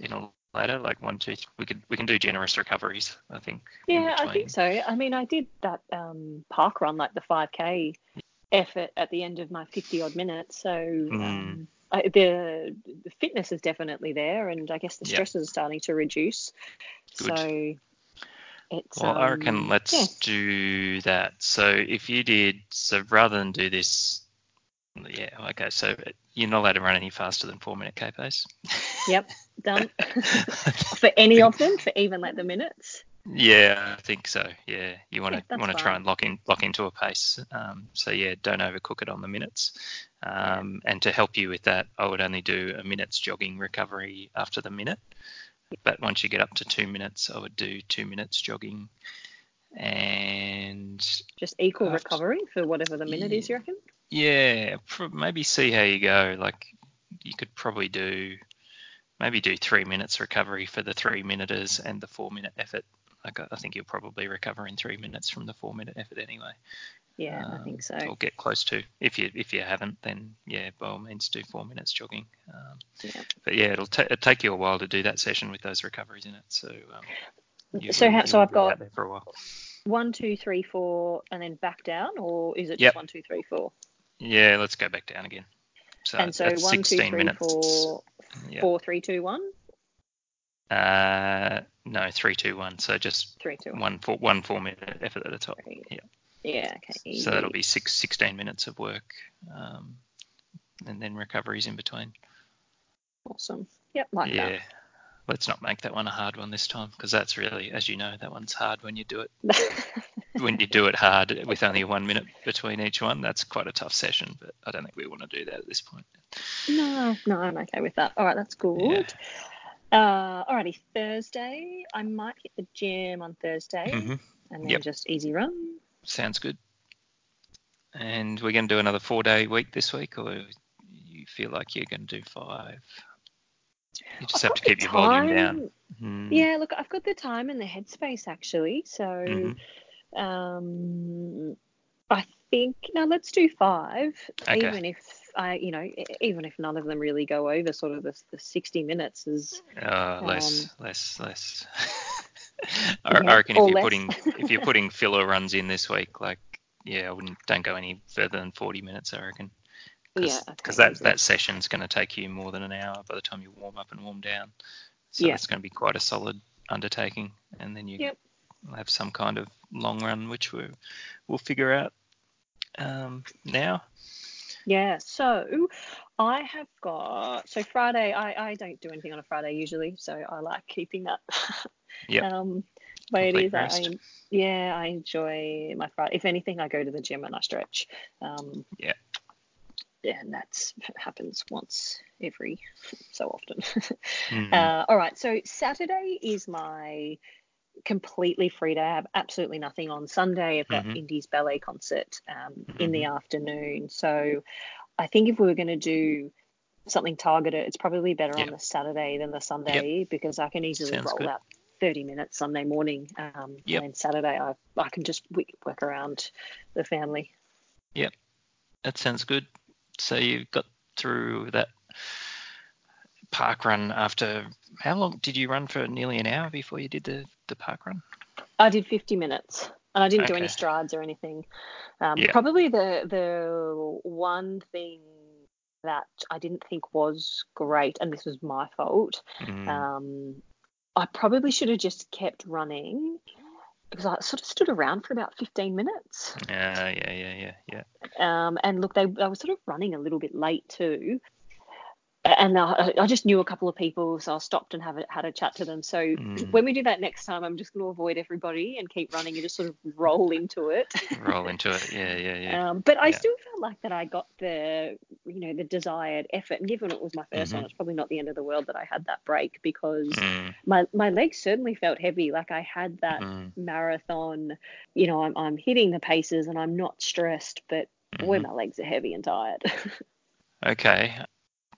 in a ladder? Like 1, 2, we can do generous recoveries, I think. Yeah, I think so. I mean, I did that park run, like the 5K effort at the end of my 50-odd minutes. So the fitness is definitely there, and I guess the stresses are starting to reduce. Good. So it's... Well, I reckon let's do that. So if you did... So rather than do this... Yeah, okay, so you're not allowed to run any faster than 4-minute K pace. Yep, done. For any of them, for even like the minutes? Yeah, I think so, yeah. You want to try and lock into a pace. Don't overcook it on the minutes. And to help you with that, I would only do a minute's jogging recovery after the minute. But once you get up to 2 minutes, I would do 2 minutes jogging. And just equal recovery for whatever the minute is, you reckon? Yeah, maybe see how you go. Like, you could probably do 3 minutes recovery for the 3-minuters and the 4-minute effort. Like, I think you'll probably recover in 3 minutes from the 4-minute effort anyway. Yeah, I think so. Or get close to. If you haven't, then by all means do 4 minutes jogging. But it'll take you a while to do that session with those recoveries in it. So so I've got 1, 2, 3, 4, and then back down, or is it just 1, 2, 3, 4? Yeah, let's go back down again. So 1, 2, 3, 4, 4, 3, 2, 1. No, 3, 2, 1. So just 3, 2, 1. 1 4-minute effort at the top. Yeah. Okay. So that'll be 16 minutes of work, and then recoveries in between. Awesome. Yep. That. Let's not make that one a hard one this time, because that's really, as you know, that one's hard when you do it. When you do it hard with only 1 minute between each one, that's quite a tough session, but I don't think we want to do that at this point. No, I'm okay with that. All right, that's good. Yeah. Alrighty, Thursday. I might hit the gym on Thursday and then just easy run. Sounds good. And we're going to do another 4-day week this week, or you feel like you're going to do 5? You just have to keep your volume down. Yeah, look, I've got the time and the headspace, actually. So I think now let's do 5, okay. even if none of them really go over sort of the 60 minutes is less. I reckon if you're putting filler runs in this week, like, I don't go any further than 40 minutes, I reckon. Because that session's going to take you more than an hour by the time you warm up and warm down. So it's going to be quite a solid undertaking. And then you have some kind of long run, which we'll figure out now. Yeah, so I have got... So Friday, I don't do anything on a Friday usually, so I like keeping that way it is. I enjoy my Friday. If anything, I go to the gym and I stretch. And that happens once every so often. All right, so Saturday is my completely free to have absolutely nothing on. Sunday, I've got Indies Ballet Concert in the afternoon. So I think if we were going to do something targeted, it's probably better on the Saturday than the Sunday because I can easily roll out 30 minutes Sunday morning. And then Saturday, I can just work around the family. Yep. That sounds good. So you got through that park run after how long? Did you run for nearly an hour before you did the park run? I did 50 minutes and I didn't do any strides or anything. Probably the one thing that I didn't think was great, and this was my fault, I probably should have just kept running because I sort of stood around for about 15 minutes. And look, I was sort of running a little bit late too. And I just knew a couple of people, so I stopped and had a chat to them. So when we do that next time, I'm just going to avoid everybody and keep running and just sort of roll into it. But I still felt like that I got the desired effort. And given it was my first one, it's probably not the end of the world that I had that break because my legs certainly felt heavy. Like I had that marathon, I'm hitting the paces and I'm not stressed, but boy, my legs are heavy and tired. Okay.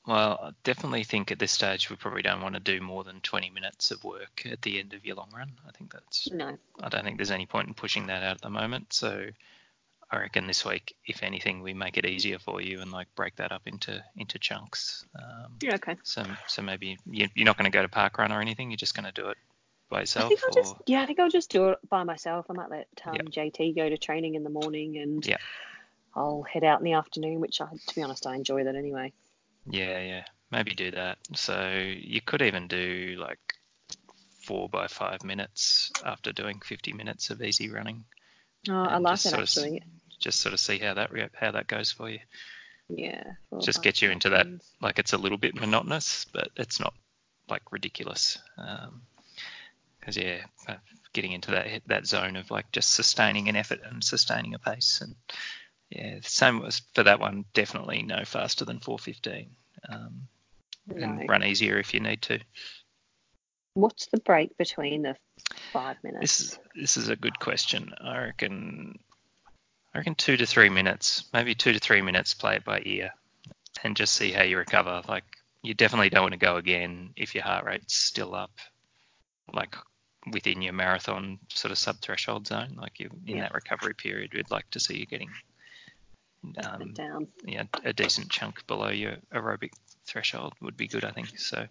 Well, I definitely think at this stage we probably don't want to do more than 20 minutes of work at the end of your long run. I think I don't think there's any point in pushing that out at the moment. So I reckon this week, if anything, we make it easier for you and like break that up into chunks. Okay. So maybe you're not going to go to park run or anything. You're just going to do it by yourself. I think I'll just do it by myself. I might let JT go to training in the morning and I'll head out in the afternoon, which to be honest, I enjoy that anyway. Yeah, maybe do that. So you could even do like 4 by 5 minutes after doing 50 minutes of easy running. Oh, I like that actually. Just sort of see how that goes for you. Yeah. Just get you into that. Like it's a little bit monotonous, but it's not like ridiculous. Because getting into that zone of like just sustaining an effort and sustaining a pace and. Yeah, same was for that one. Definitely no faster than 4:15, and run easier if you need to. What's the break between the 5 minutes? This is a good question. I reckon 2 to 3 minutes, maybe 2 to 3 minutes. Play it by ear, and just see how you recover. Like you definitely don't want to go again if your heart rate's still up, like within your marathon sort of sub-threshold zone. Like you're in that recovery period, we'd like to see you getting. Down. Yeah, a decent chunk below your aerobic threshold would be good, I think. So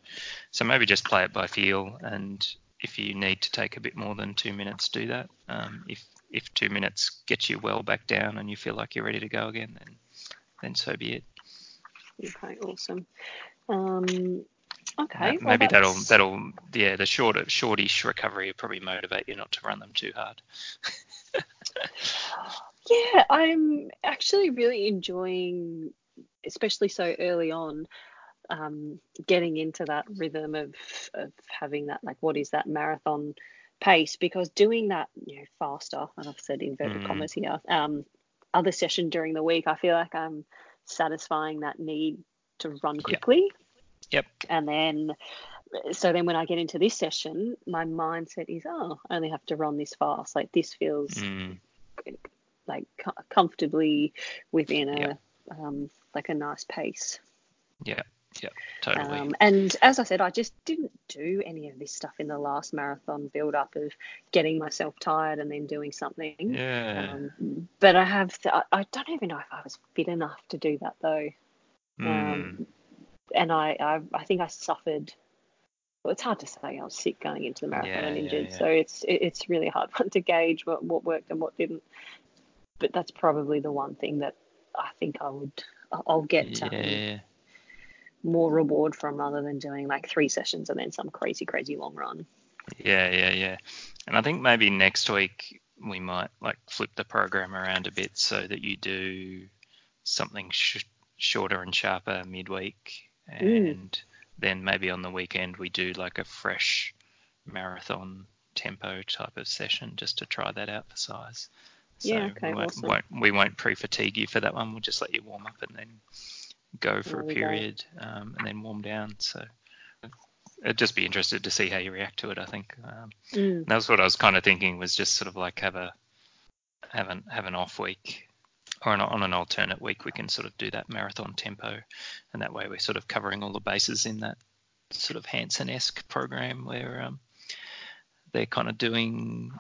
maybe just play it by feel, and if you need to take a bit more than 2 minutes, do that. If 2 minutes gets you well back down and you feel like you're ready to go again, then so be it. Okay, awesome. Okay. Maybe that'll the shortish recovery will probably motivate you not to run them too hard. Yeah, I'm actually really enjoying, especially so early on, getting into that rhythm of having that, like, what is that marathon pace? Because doing that, faster, and I've said inverted commas here, other session during the week, I feel like I'm satisfying that need to run quickly. Yep. And then, when I get into this session, my mindset is, I only have to run this fast. Like, this feels... like comfortably within a like a nice pace. Yeah, totally. And as I said, I just didn't do any of this stuff in the last marathon build-up of getting myself tired and then doing something. Yeah. But I have. I don't even know if I was fit enough to do that though. And I think I suffered. Well, it's hard to say. I was sick going into the marathon and injured, so it's really hard to gauge what worked and what didn't. But that's probably the one thing that I think I'll get more reward from rather than doing like 3 sessions and then some crazy long run. Yeah. And I think maybe next week we might like flip the program around a bit so that you do something shorter and sharper midweek and then maybe on the weekend we do like a fresh marathon tempo type of session just to try that out for size. So we won't pre-fatigue you for that one. We'll just let you warm up and then go for a period and then warm down. So I'd just be interested to see how you react to it, I think. That's what I was kind of thinking, was just sort of like have an off week, or on an alternate week we can sort of do that marathon tempo, and that way we're sort of covering all the bases in that sort of Hansen-esque program where they're kind of doing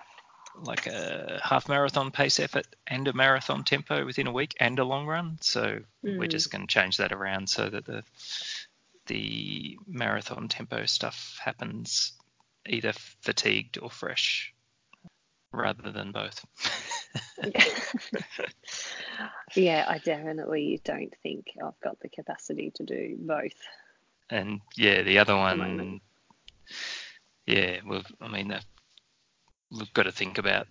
like a half marathon pace effort and a marathon tempo within a week and a long run. So we're just going to change that around so that the marathon tempo stuff happens either fatigued or fresh rather than both. Yeah, I definitely don't think I've got the capacity to do both. And yeah, the other one, we've got to think about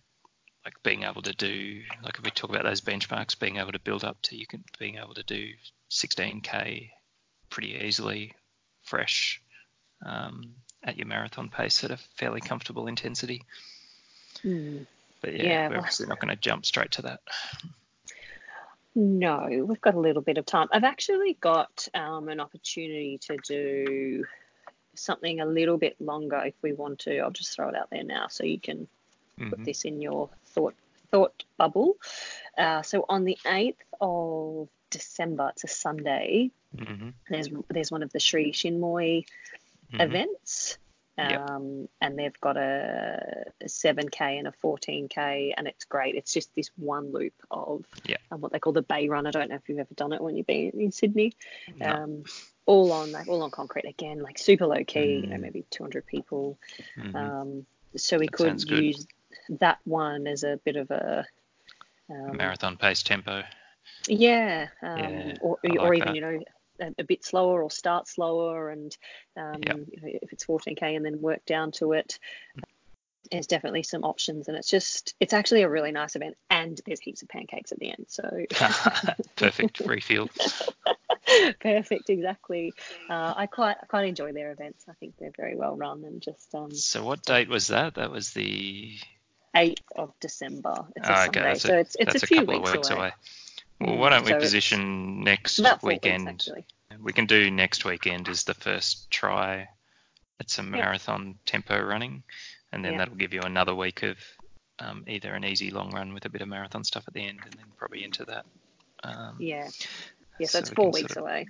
like being able to do, like if we talk about those benchmarks, being able to build up to being able to do 16K pretty easily, fresh, at your marathon pace at a fairly comfortable intensity. But we're obviously not going to jump straight to that. No, we've got a little bit of time. I've actually got an opportunity to do something a little bit longer if we want to. I'll just throw it out there now so you can put this in your thought bubble. So on the 8th of December, it's a Sunday, there's one of the Sri Shinmoy events. And they've got a 7K and a 14K, and it's great. It's just this one loop of what they call the Bay Run. I don't know if you've ever done it when you've been in Sydney. No. All on concrete again, like super low key, maybe 200 people. So we could use that one as a bit of a marathon pace tempo. Or even that. A bit slower or start slower, and if it's 14K and then work down to it, there's definitely some options, and it's actually a really nice event, and there's heaps of pancakes at the end, so perfect free field. Perfect, exactly. I quite enjoy their events. I think they're very well run, and just so what date was that? That was the 8th of December. It's a Sunday, so it's a few weeks away. Well, why don't we position next weekend? We can do next weekend as the first try at some marathon tempo running, and then that'll give you another week of either an easy long run with a bit of marathon stuff at the end, and then probably into that. So it's 4 weeks away.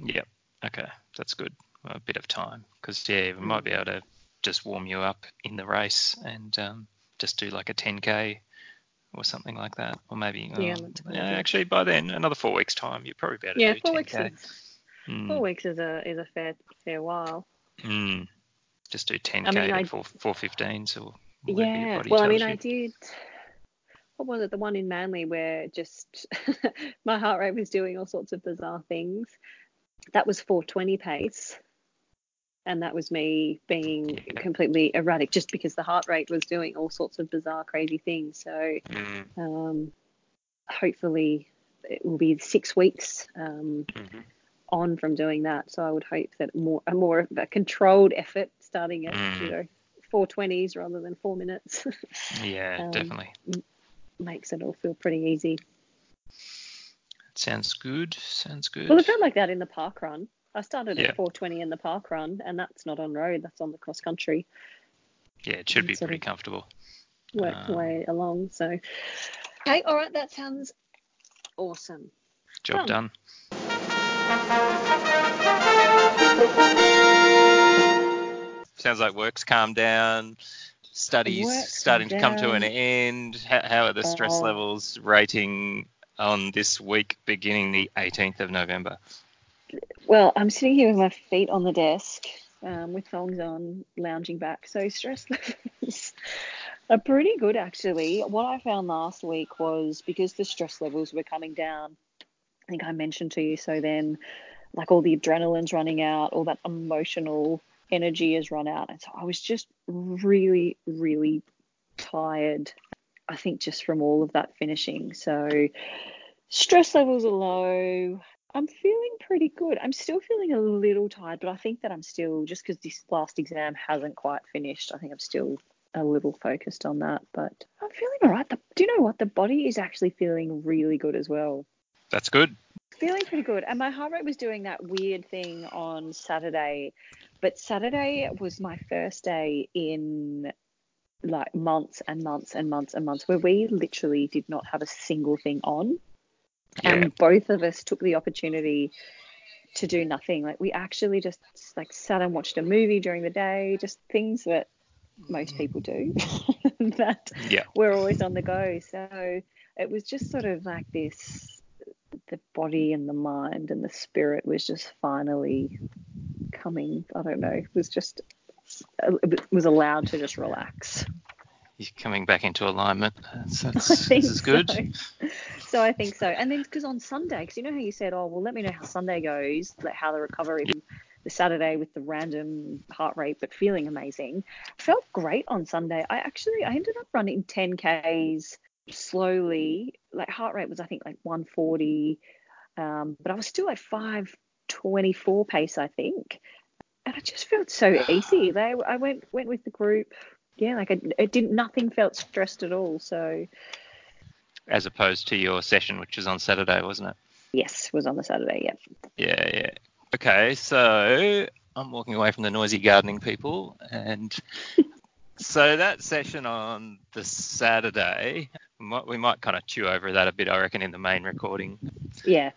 Yep. Yeah, okay, that's good. Well, a bit of time, because we might be able to just warm you up in the race and just do like a 10K. Or something like that, or maybe actually by then another 4 weeks time you'd probably be able to do 10K. 4 weeks is a fair while. Just do 10K at 4:15 or whatever your body tells you. I did. What was it? The one in Manly where just my heart rate was doing all sorts of bizarre things. That was 4:20 pace. And that was me being completely erratic just because the heart rate was doing all sorts of bizarre, crazy things. So hopefully it will be 6 weeks on from doing that. So I would hope that more of a controlled effort starting at 4:20s rather than 4 minutes. Definitely. Makes it all feel pretty easy. Sounds good. Well, it felt like that in the park run. I started at 4:20 in the park run, and that's not on road, that's on the cross country. Yeah, it should be pretty comfortable. Work way along. So, okay, all right, that sounds awesome. Job done. Sounds like work's calmed down, studies starting to come to an end. How are the stress levels rating on this week beginning the 18th of November? Well, I'm sitting here with my feet on the desk, with thongs on, lounging back. So stress levels are pretty good, actually. What I found last week was because the stress levels were coming down, I think I mentioned to you, so then like all the adrenaline's running out, all that emotional energy has run out. And so I was just really, really tired, I think, just from all of that finishing. So stress levels are low. I'm feeling pretty good. I'm still feeling a little tired, but I think that I'm still, just because this last exam hasn't quite finished, I think I'm still a little focused on that, but I'm feeling all right. Do you know what? The body is actually feeling really good as well. That's good. Feeling pretty good. And my heart rate was doing that weird thing on Saturday But Saturday was my first day in like months and months and months and months where we literally did not have a single thing on. Yeah. And both of us took the opportunity to do nothing. Like we actually just like sat and watched a movie during the day, just things that most people do that we're always on the go. So it was just sort of like this, the body and the mind and the spirit was just finally coming. I don't know. It was allowed to just relax. You're coming back into alignment. This is good. So I think so. And then because on Sunday, because you know how you said, oh, well, let me know how Sunday goes, like how the recovery from the Saturday with the random heart rate, but feeling amazing. Felt great on Sunday. I ended up running 10Ks slowly. Like heart rate was, I think, like 140. But I was still at 5:24 pace, I think. And I just felt so easy. I went with the group. Yeah, like it didn't. Nothing felt stressed at all. So, as opposed to your session, which was on Saturday, wasn't it? Yes, was on the Saturday. Yeah. Okay, so I'm walking away from the noisy gardening people, and so that session on the Saturday, we might kind of chew over that a bit, I reckon, in the main recording. Yeah.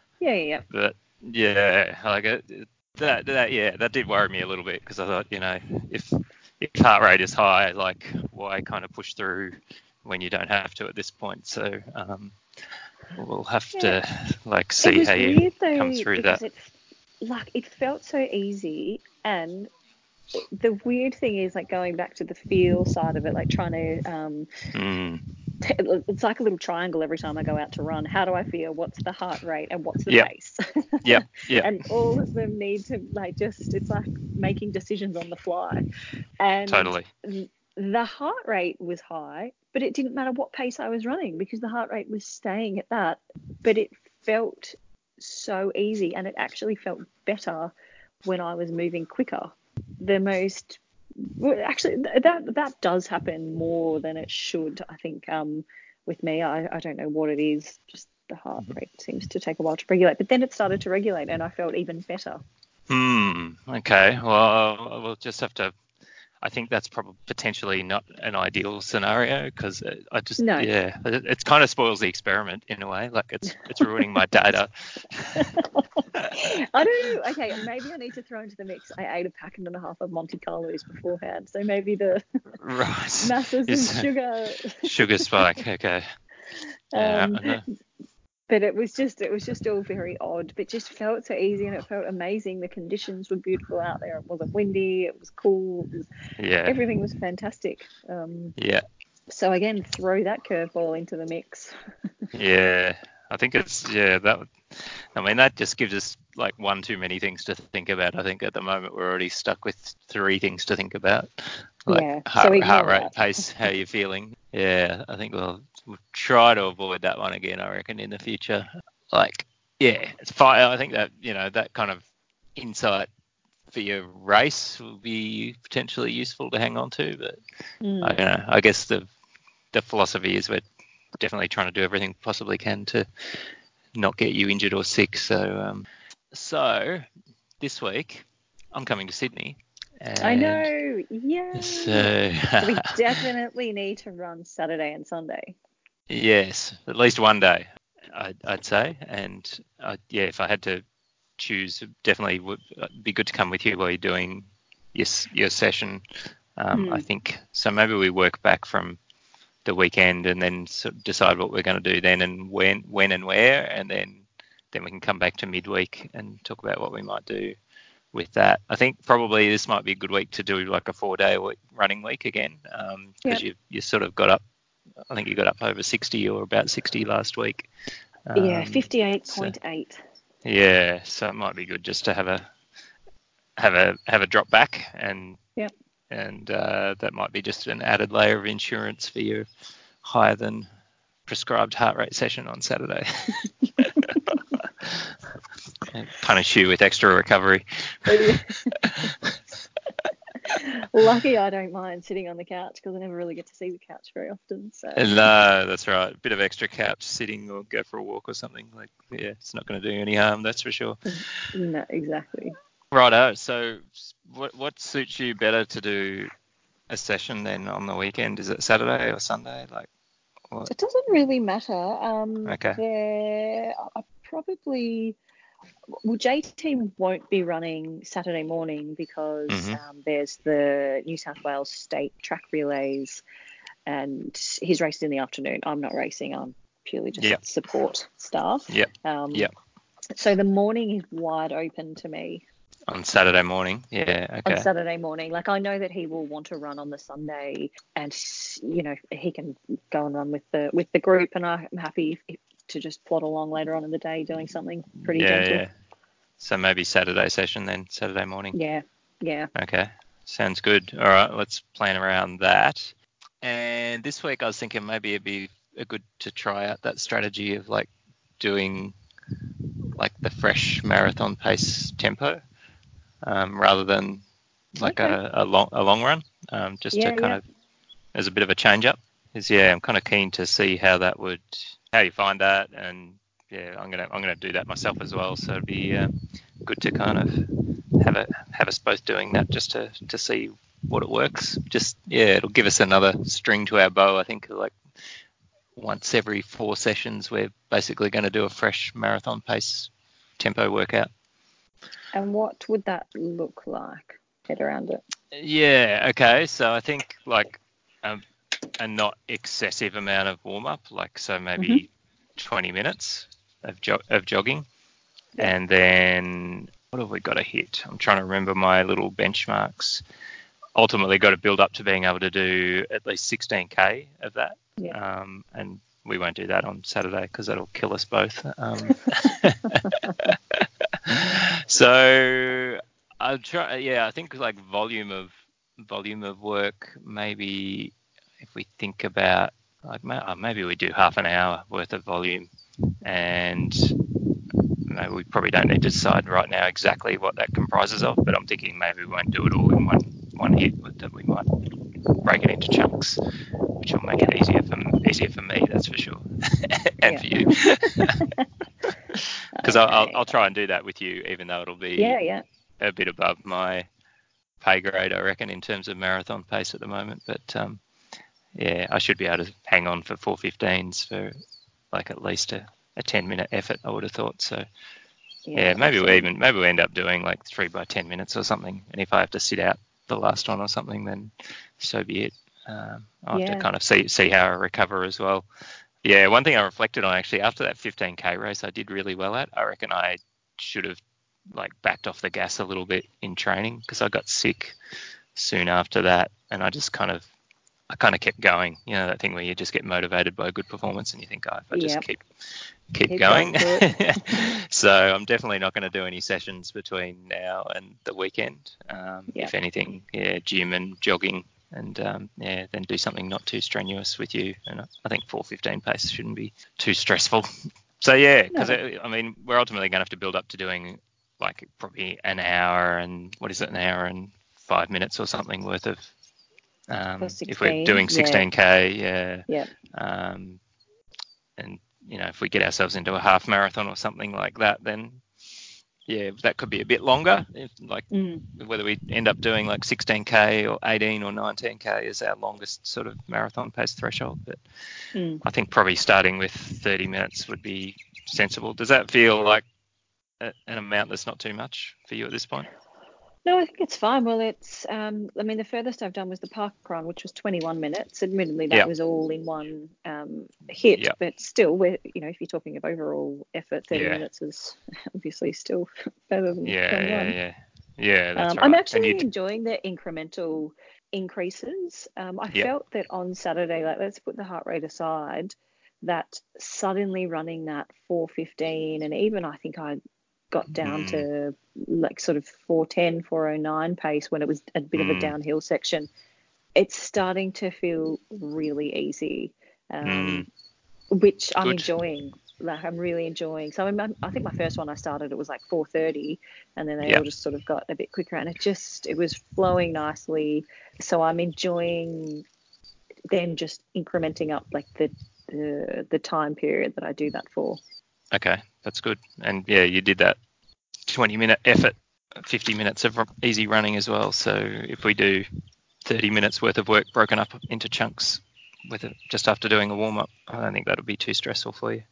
But yeah, like that did worry me a little bit because I thought, you know, if heart rate is high, like why kind of push through when you don't have to at this point? So we'll have to like see how you come through that. It felt so easy, and the weird thing is like going back to the feel side of it, like trying to it's like a little triangle every time I go out to run. How do I feel? What's the heart rate and what's the pace? Yeah. And all of them need to it's like making decisions on the fly. And totally. The heart rate was high, but it didn't matter what pace I was running because the heart rate was staying at that. But it felt so easy, and it actually felt better when I was moving quicker. Actually, that does happen more than it should, I think, with me. I don't know what it is, just the heart rate seems to take a while to regulate. But then it started to regulate, and I felt even better. Okay, well, we'll just have to – I think that's probably potentially not an ideal scenario because I just – no. Yeah, it kind of spoils the experiment in a way. Like it's ruining my data. I don't know. Okay, maybe I need to throw into the mix. I ate a packet and a half of Monte Carlos beforehand, so maybe the masses and sugar spike. Okay. But it was just all very odd, but just felt so easy and it felt amazing. The conditions were beautiful out there. It wasn't windy. It was cool. Everything was fantastic. So again, throw that curveball into the mix. I think it's that just gives us like one too many things to think about. I think at the moment we're already stuck with three things to think about, like heart rate, pace, how you're feeling. Yeah, I think we'll try to avoid that one again, I reckon, in the future. Like, yeah, it's fine. I think that, you know, that kind of insight for your race will be potentially useful to hang on to. But I guess the philosophy is we're definitely trying to do everything possibly can to not get you injured or sick. So so this week I'm coming to Sydney. I know. Yeah. So we definitely need to run Saturday and Sunday. Yes, at least one day, I'd say. And if I had to choose, it definitely would be good to come with you while you're doing your session. I think so. Maybe we work back from the weekend and then sort of decide what we're going to do then and when and where, and then we can come back to midweek and talk about what we might do with that. I think probably this might be a good week to do like a 4-day running week again, because you sort of got up, I think you got up over 60 or about 60 last week. 58.8. So it might be good just to have a drop back and and that might be just an added layer of insurance for your higher than prescribed heart rate session on Saturday. And punish you with extra recovery. Lucky I don't mind sitting on the couch because I never really get to see the couch very often. So. No, that's right. A bit of extra couch sitting or go for a walk or something. Like, yeah, it's not going to do you any harm, that's for sure. No, exactly. Righto. So what suits you better to do a session then on the weekend? Is it Saturday or Sunday? Like, what? It doesn't really matter. Okay. I probably... Well, JT won't be running Saturday morning because there's the New South Wales State Track Relays and he's racing in the afternoon. I'm not racing. I'm purely just support staff. So the morning is wide open to me. On Saturday morning? Yeah, okay. On Saturday morning. Like, I know that he will want to run on the Sunday and, you know, he can go and run with the group and I'm happy to just plod along later on in the day doing something pretty gentle. Yeah. So maybe Saturday session then, Saturday morning. Yeah. Okay, sounds good. All right, let's plan around that. And this week I was thinking maybe it'd be good to try out that strategy of like doing like the fresh marathon pace tempo rather than like a long run, just to kind of, as a bit of a change up. Because, I'm kind of keen to see how that would... how you find that, and I'm gonna do that myself as well. So it'd be good to kind of have us both doing that just to see what it works. Just it'll give us another string to our bow. I think like once every 4 sessions, we're basically going to do a fresh marathon pace tempo workout. And what would that look like? Get around it. Yeah. Okay. So I think like. A not excessive amount of warm-up, like so maybe 20 minutes of jogging. And then what have we got to hit? I'm trying to remember my little benchmarks. Ultimately got to build up to being able to do at least 16K of that. Yeah. And we won't do that on Saturday because that'll kill us both. So I'll try. Yeah, I think like volume of work maybe... If we think about, like, maybe we do half an hour worth of volume, and we probably don't need to decide right now exactly what that comprises of, but I'm thinking maybe we won't do it all in one hit, but that we might break it into chunks, which will make it easier for me, that's for sure, and for you. Because I'll try and do that with you, even though it'll be a bit above my pay grade, I reckon, in terms of marathon pace at the moment, but... Yeah, I should be able to hang on for 4:15s for like at least a 10-minute effort, I would have thought. So, maybe we end up doing like 3 by 10 minutes or something. And if I have to sit out the last one or something, then so be it. I'll have to kind of see how I recover as well. Yeah, one thing I reflected on actually after that 15K race I did really well at, I reckon I should have like backed off the gas a little bit in training because I got sick soon after that and I just kind of kept going, you know, that thing where you just get motivated by a good performance and you think, oh, if I just keep going. So I'm definitely not going to do any sessions between now and the weekend. If anything, gym and jogging and, then do something not too strenuous with you. And I think 4:15 pace shouldn't be too stressful. So, we're ultimately going to have to build up to doing like probably an hour and 5 minutes or something worth of, if we're doing 16K, and you know, if we get ourselves into a half marathon or something like that, then that could be a bit longer. If, like whether we end up doing like 16K or 18 or 19K is our longest sort of marathon pace threshold, but I think probably starting with 30 minutes would be sensible. Does that feel like an amount that's not too much for you at this point? No, I think it's fine. Well, it's, the furthest I've done was the park run, which was 21 minutes. Admittedly, that was all in one hit, but still, we're, you know, if you're talking of overall effort, 30 minutes is obviously still better than 21. Yeah, that's right. I'm actually enjoying the incremental increases. I felt that on Saturday, like, let's put the heart rate aside, that suddenly running that 4:15, and even I think I got down to like sort of 4:10, 4:09 pace when it was a bit of a downhill section. It's starting to feel really easy, which I'm enjoying. Like, I'm really enjoying. So I think my first one I started, it was like 4:30, and then they all just sort of got a bit quicker, and it was flowing nicely. So I'm enjoying then just incrementing up like the time period that I do that for. Okay, that's good. And, you did that 20-minute effort 50 minutes of easy running as well. So if we do 30 minutes worth of work broken up into chunks with it just after doing a warm-up, I don't think that'll be too stressful for you.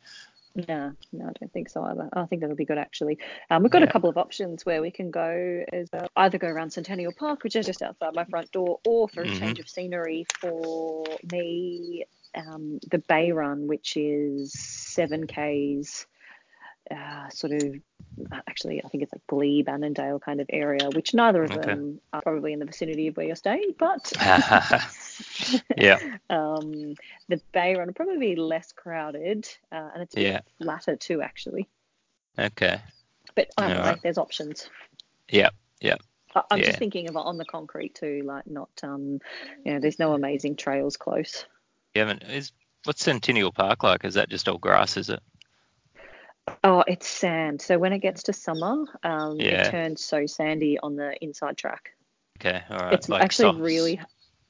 No, I don't think so either. I think that'll be good, actually. We've got a couple of options where we can go, as either go around Centennial Park, which is just outside my front door, or for a change of scenery for me, the Bay Run, which is 7Ks, actually I think it's like Glebe, Annandale kind of area, which neither of them are probably in the vicinity of where you're staying, but the Bay Run will probably be less crowded, and it's a bit flatter too, actually. Okay. But like there's options. Yeah. I'm just thinking of on the concrete too, like not there's no amazing trails close. What's Centennial Park like? Is that just all grass, is it? Oh, it's sand. So when it gets to summer, it turns so sandy on the inside track. Okay, all right. It's like actually really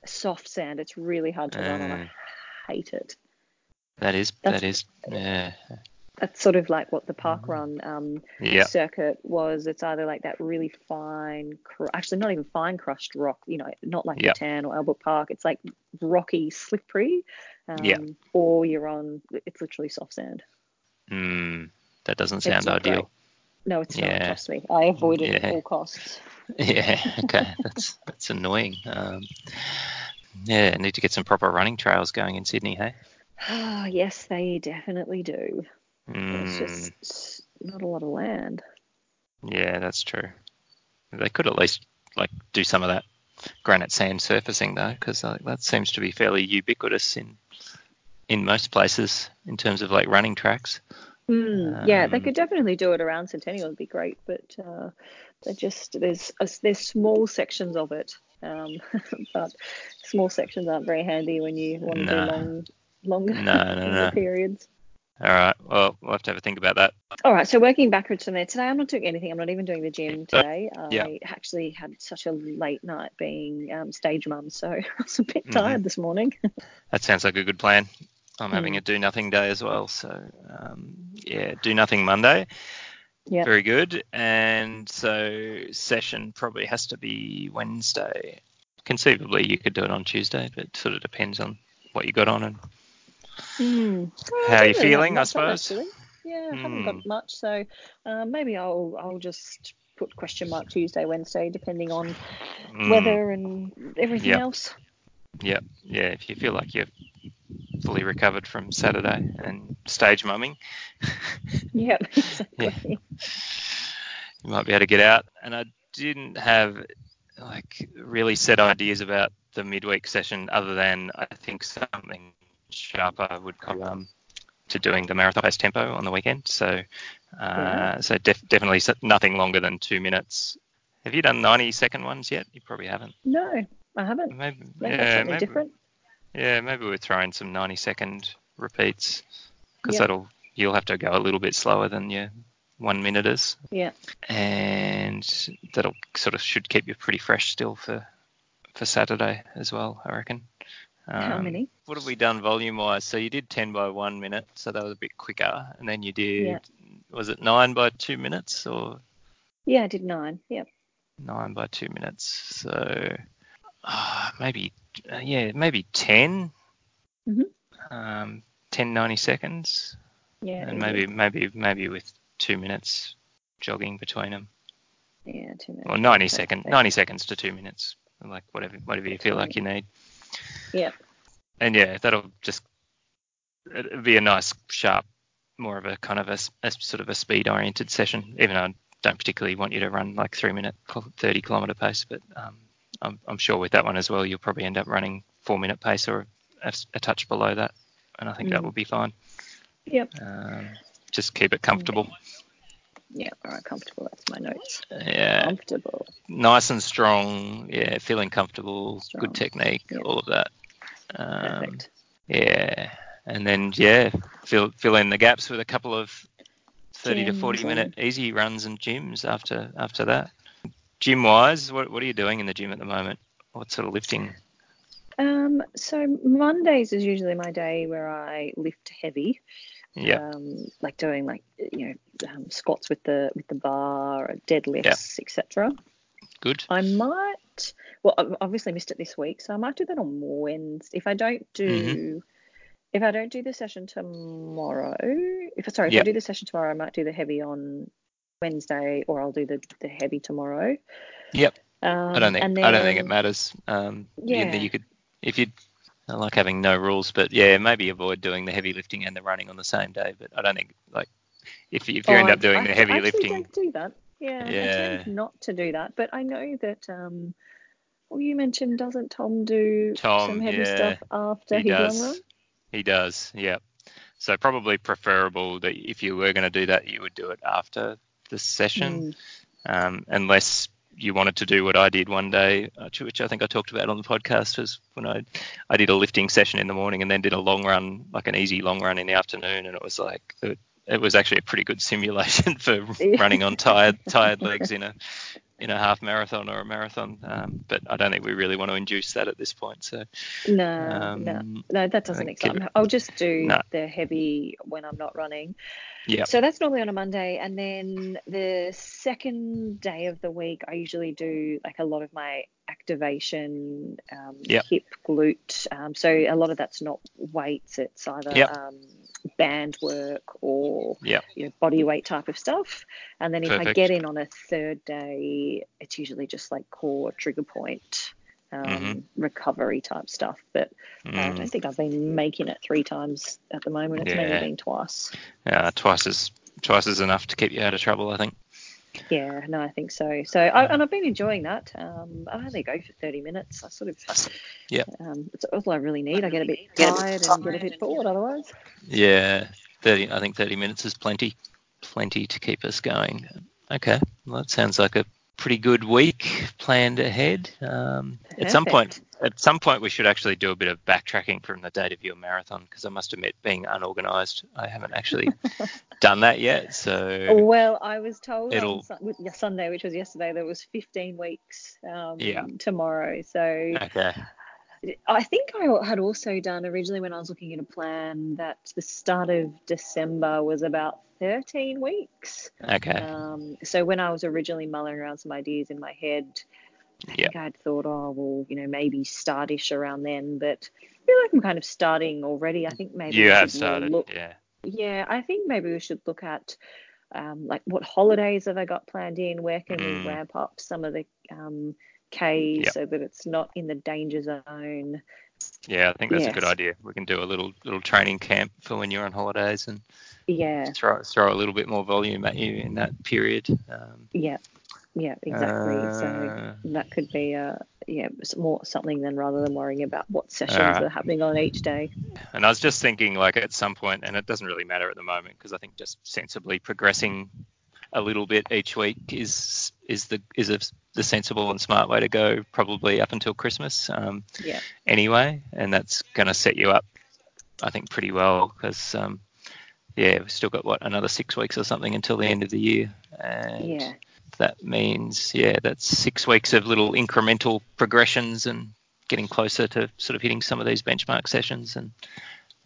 soft sand. It's really hard to run on. I hate it. That's sort of like what the park run circuit was. It's either like that really fine, actually not even fine crushed rock, not like Bhutan or Albert Park. It's like rocky, slippery, or it's literally soft sand. That doesn't sound ideal. Great. No, it's not, trust me. I avoid it at all costs. Yeah, okay. That's annoying. Need to get some proper running trails going in Sydney, hey? Oh, yes, they definitely do. It's just not a lot of land. Yeah, that's true. They could at least do some of that granite sand surfacing though, because that seems to be fairly ubiquitous in most places in terms of running tracks. They could definitely do it around Centennial. It'd be great, but there's small sections of it, but small sections aren't very handy when you want to do longer periods. All right, well, we'll have to have a think about that. All right, so working backwards from there, today I'm not doing anything. I'm not even doing the gym today. I actually had such a late night being stage mum, so I was a bit tired this morning. That sounds like a good plan. I'm having a do-nothing day as well. So, do-nothing Monday. Yeah. Very good. And so session probably has to be Wednesday. Conceivably, you could do it on Tuesday, but it sort of depends on what you got on and how you're feeling, I suppose. Yeah, I haven't got much. So maybe I'll just put question mark Tuesday, Wednesday, depending on weather and everything else. Yeah, yeah, if you feel like you're fully recovered from Saturday and stage mumming. Yep, exactly. Yeah. You might be able to get out. And I didn't have really set ideas about the midweek session, other than I think something sharper would come to doing the marathon pace tempo on the weekend. So so definitely nothing longer than 2 minutes. Have you done 90-second ones yet? You probably haven't. No, I haven't. Maybe different. Yeah, maybe we're throwing some 90-second repeats, because you'll have to go a little bit slower than your 1-minuters. Yeah. And that'll should keep you pretty fresh still for Saturday as well, I reckon. How many? What have we done volume-wise? So you did 10 by 1 minute, so that was a bit quicker. And then you did, was it 9 by 2 minutes? Or? Yeah, I did 9, yep. 9 by 2 minutes, so maybe 10, 10, 90 seconds. Yeah. And maybe with 2 minutes jogging between them. Yeah, 2 minutes. Or 90 seconds to 2 minutes, whatever you feel like you need. Yeah. And that'll just it'll be a nice, sharp, more of a kind of a sort of a speed-oriented session, even though I don't particularly want you to run 3-minute 30-kilometre pace, but I'm sure with that one as well, you'll probably end up running 4-minute pace or a touch below that, and I think that will be fine. Yep. Just keep it comfortable. Yeah, all right, comfortable. That's my notes. Yeah. Comfortable. Nice and strong. Yeah, feeling comfortable. Strong. Good technique. Yep. All of that. Perfect. Yeah, and then fill in the gaps with a couple of 30 to 40-minute easy runs and gyms after that. Gym wise, what are you doing in the gym at the moment? What sort of lifting? So Mondays is usually my day where I lift heavy. Yeah. Like doing squats with the bar, deadlifts, etc. Good. I might. Well, I've obviously missed it this week, so I might do that on Wednesday. If I don't do the session tomorrow, if I do the session tomorrow, I might do the heavy on Wednesday, or I'll do the heavy tomorrow. Yep. I don't think it matters. I like having no rules, but maybe avoid doing the heavy lifting and the running on the same day. But I don't think if you end up doing the heavy lifting. I don't do that. Yeah, I tend not to do that. But I know that you mentioned, doesn't Tom do some heavy stuff after he does run? He does, yeah. So probably preferable that if you were going to do that, you would do it after the session, unless you wanted to do what I did one day, which I think I talked about on the podcast, was when I did a lifting session in the morning and then did a long run, like an easy long run in the afternoon, and it was like it was actually a pretty good simulation for running on tired legs in a half marathon or a marathon, but I don't think we really want to induce that at this point. So no, that doesn't excite me. I'll just do the heavy when I'm not running. Yeah. So that's normally on a Monday, and then the second day of the week, I usually do like a lot of my activation, hip, glute. So a lot of that's not weights; it's either band work or body weight type of stuff. And then if I get in on a third day, it's usually just like core, trigger point, recovery type stuff. But I don't think I've been making it three times at the moment. It's maybe been twice. Yeah, twice is enough to keep you out of trouble, I think. Yeah, no, I think so. So, and I've been enjoying that. I only go for 30 minutes. I sort of, it's all I really need. I get a bit tired and get a bit bored otherwise. Yeah, 30. I think 30 minutes is plenty to keep us going. Okay, well, that sounds like a pretty good week planned ahead. At some point, we should actually do a bit of backtracking from the date of your marathon, because I must admit, being unorganised, I haven't actually done that yet. So, well, I was told on Sunday, which was yesterday, there was 15 weeks tomorrow. So, okay. I think I had also done originally, when I was looking at a plan, that the start of December was about 13 weeks. Okay. So when I was originally mulling around some ideas in my head, I think I'd thought, maybe startish around then, but I feel like I'm kind of starting already. I think maybe you have started. I think maybe we should look at what holidays have I got planned in? Where can we ramp up some of the K so that it's not in the danger zone? Yeah, I think that's a good idea. We can do a little training camp for when you're on holidays and throw a little bit more volume at you in that period. Yeah, exactly. So that could be more something than rather than worrying about what sessions are happening on each day. And I was just thinking, like, at some point, and it doesn't really matter at the moment, because I think just sensibly progressing a little bit each week is the sensible and smart way to go, probably up until Christmas. Anyway, and that's going to set you up, I think, pretty well, because we've still got another 6 weeks or something until the end of the year, and that means, that's 6 weeks of little incremental progressions and getting closer to sort of hitting some of these benchmark sessions. And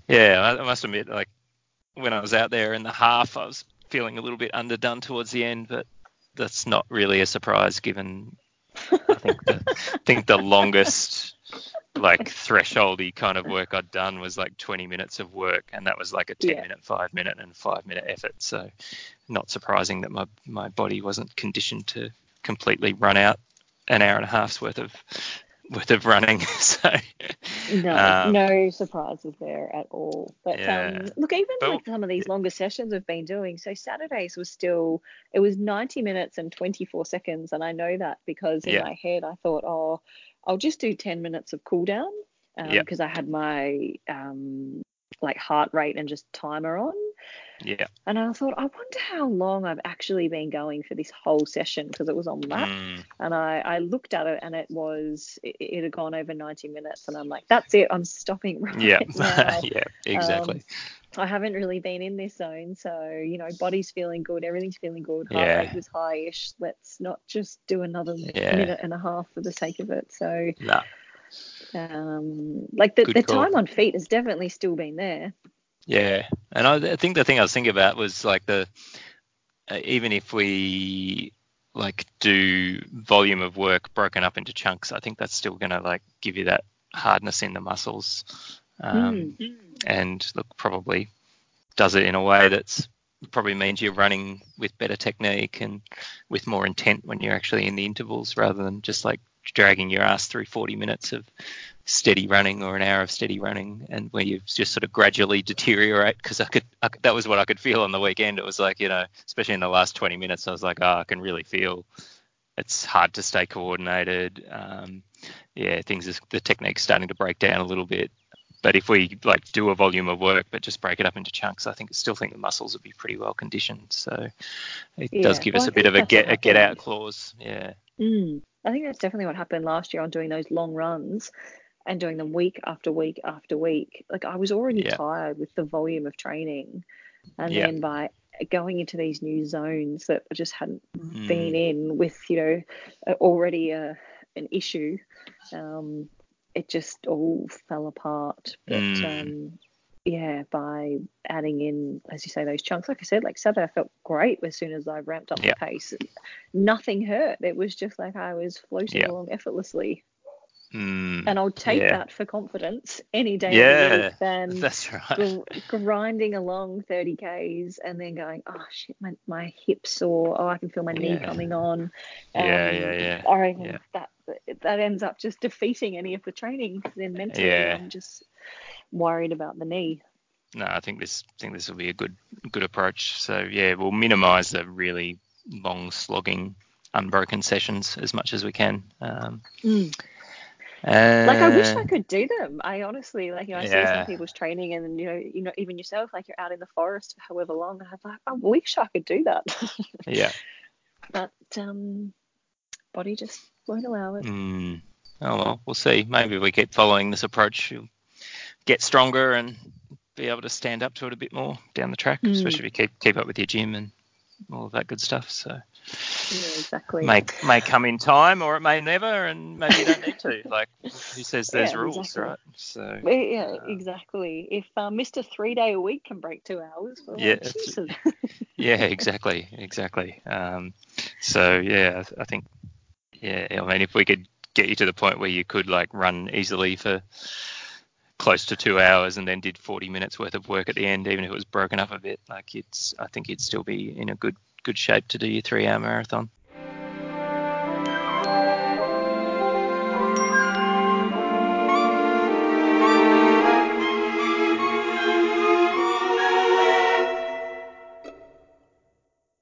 I must admit, like, when I was out there in the half, I was feeling a little bit underdone towards the end, but that's not really a surprise given, I think, the longest, like, thresholdy kind of work I'd done was like 20 minutes of work, and that was like a 10-minute, 5-minute and 5-minute effort. So not surprising that my body wasn't conditioned to completely run out an hour and a half's worth of running. So no surprises there at all. But look, even like some of these longer sessions I've been doing, so Saturdays was still, it was 90 minutes and 24 seconds, and I know that because in my head I thought, I'll just do 10 minutes of cool down, because I had my heart rate and just timer on. Yeah. And I thought, I wonder how long I've actually been going for this whole session, because it was on lap. And I looked at it, and it had gone over 90 minutes, and I'm like, that's it, I'm stopping right now. Yeah, exactly. I haven't really been in this zone, so, body's feeling good, everything's feeling good, heart rate was high-ish, let's not just do another minute and a half for the sake of it. So, the time on feet has definitely still been there. Yeah. And I think the thing I was thinking about was like even if we like do volume of work broken up into chunks, I think that's still going to like give you that hardness in the muscles. And look, probably does it in a way that's probably means you're running with better technique and with more intent when you're actually in the intervals, rather than just like dragging your ass through 40 minutes of steady running or an hour of steady running, and where you just sort of gradually deteriorate. Because I could, that was what I could feel on the weekend. It was like, you know, especially in the last 20 minutes, I was like, I can really feel it's hard to stay coordinated. The technique's starting to break down a little bit. But if we like do a volume of work, but just break it up into chunks, I still think the muscles would be pretty well conditioned. So it does give us a bit of a get out clause. Yeah. I think that's definitely what happened last year on doing those long runs and doing them week after week after week. Like I was already tired with the volume of training, and then by going into these new zones that I just hadn't been in with, you know, already an issue. It just all fell apart. But, by adding in, as you say, those chunks. Like I said, like Saturday, I felt great as soon as I ramped up the pace. Nothing hurt. It was just like I was floating along effortlessly. And I'll take that for confidence any day of the week than that's right. grinding along 30Ks and then going, oh, shit, my hip's sore. Oh, I can feel my knee coming on. I reckon that ends up just defeating any of the training. Then mentally, I'm just worried about the knee. No, I think this will be a good approach. So, yeah, we'll minimise the really long, slogging, unbroken sessions as much as we can. Like I wish I could do them. I honestly, like, you know, I see some people's training, and you know, even yourself, like you're out in the forest for however long. And I'm like, I wish I could do that. But body just won't allow it. Oh well, we'll see. Maybe we keep following this approach, you'll get stronger and be able to stand up to it a bit more down the track, especially if you keep up with your gym and all of that good stuff. So exactly. May come in time, or it may never, and maybe you don't need to. Like, who says there's rules, right? So exactly. If Mr. 3 day a week can break 2 hours, well, exactly. I think I mean, if we could get you to the point where you could like run easily for close to 2 hours and then did 40 minutes worth of work at the end, even if it was broken up a bit, like I think you'd still be in a good shape to do your 3 hour marathon.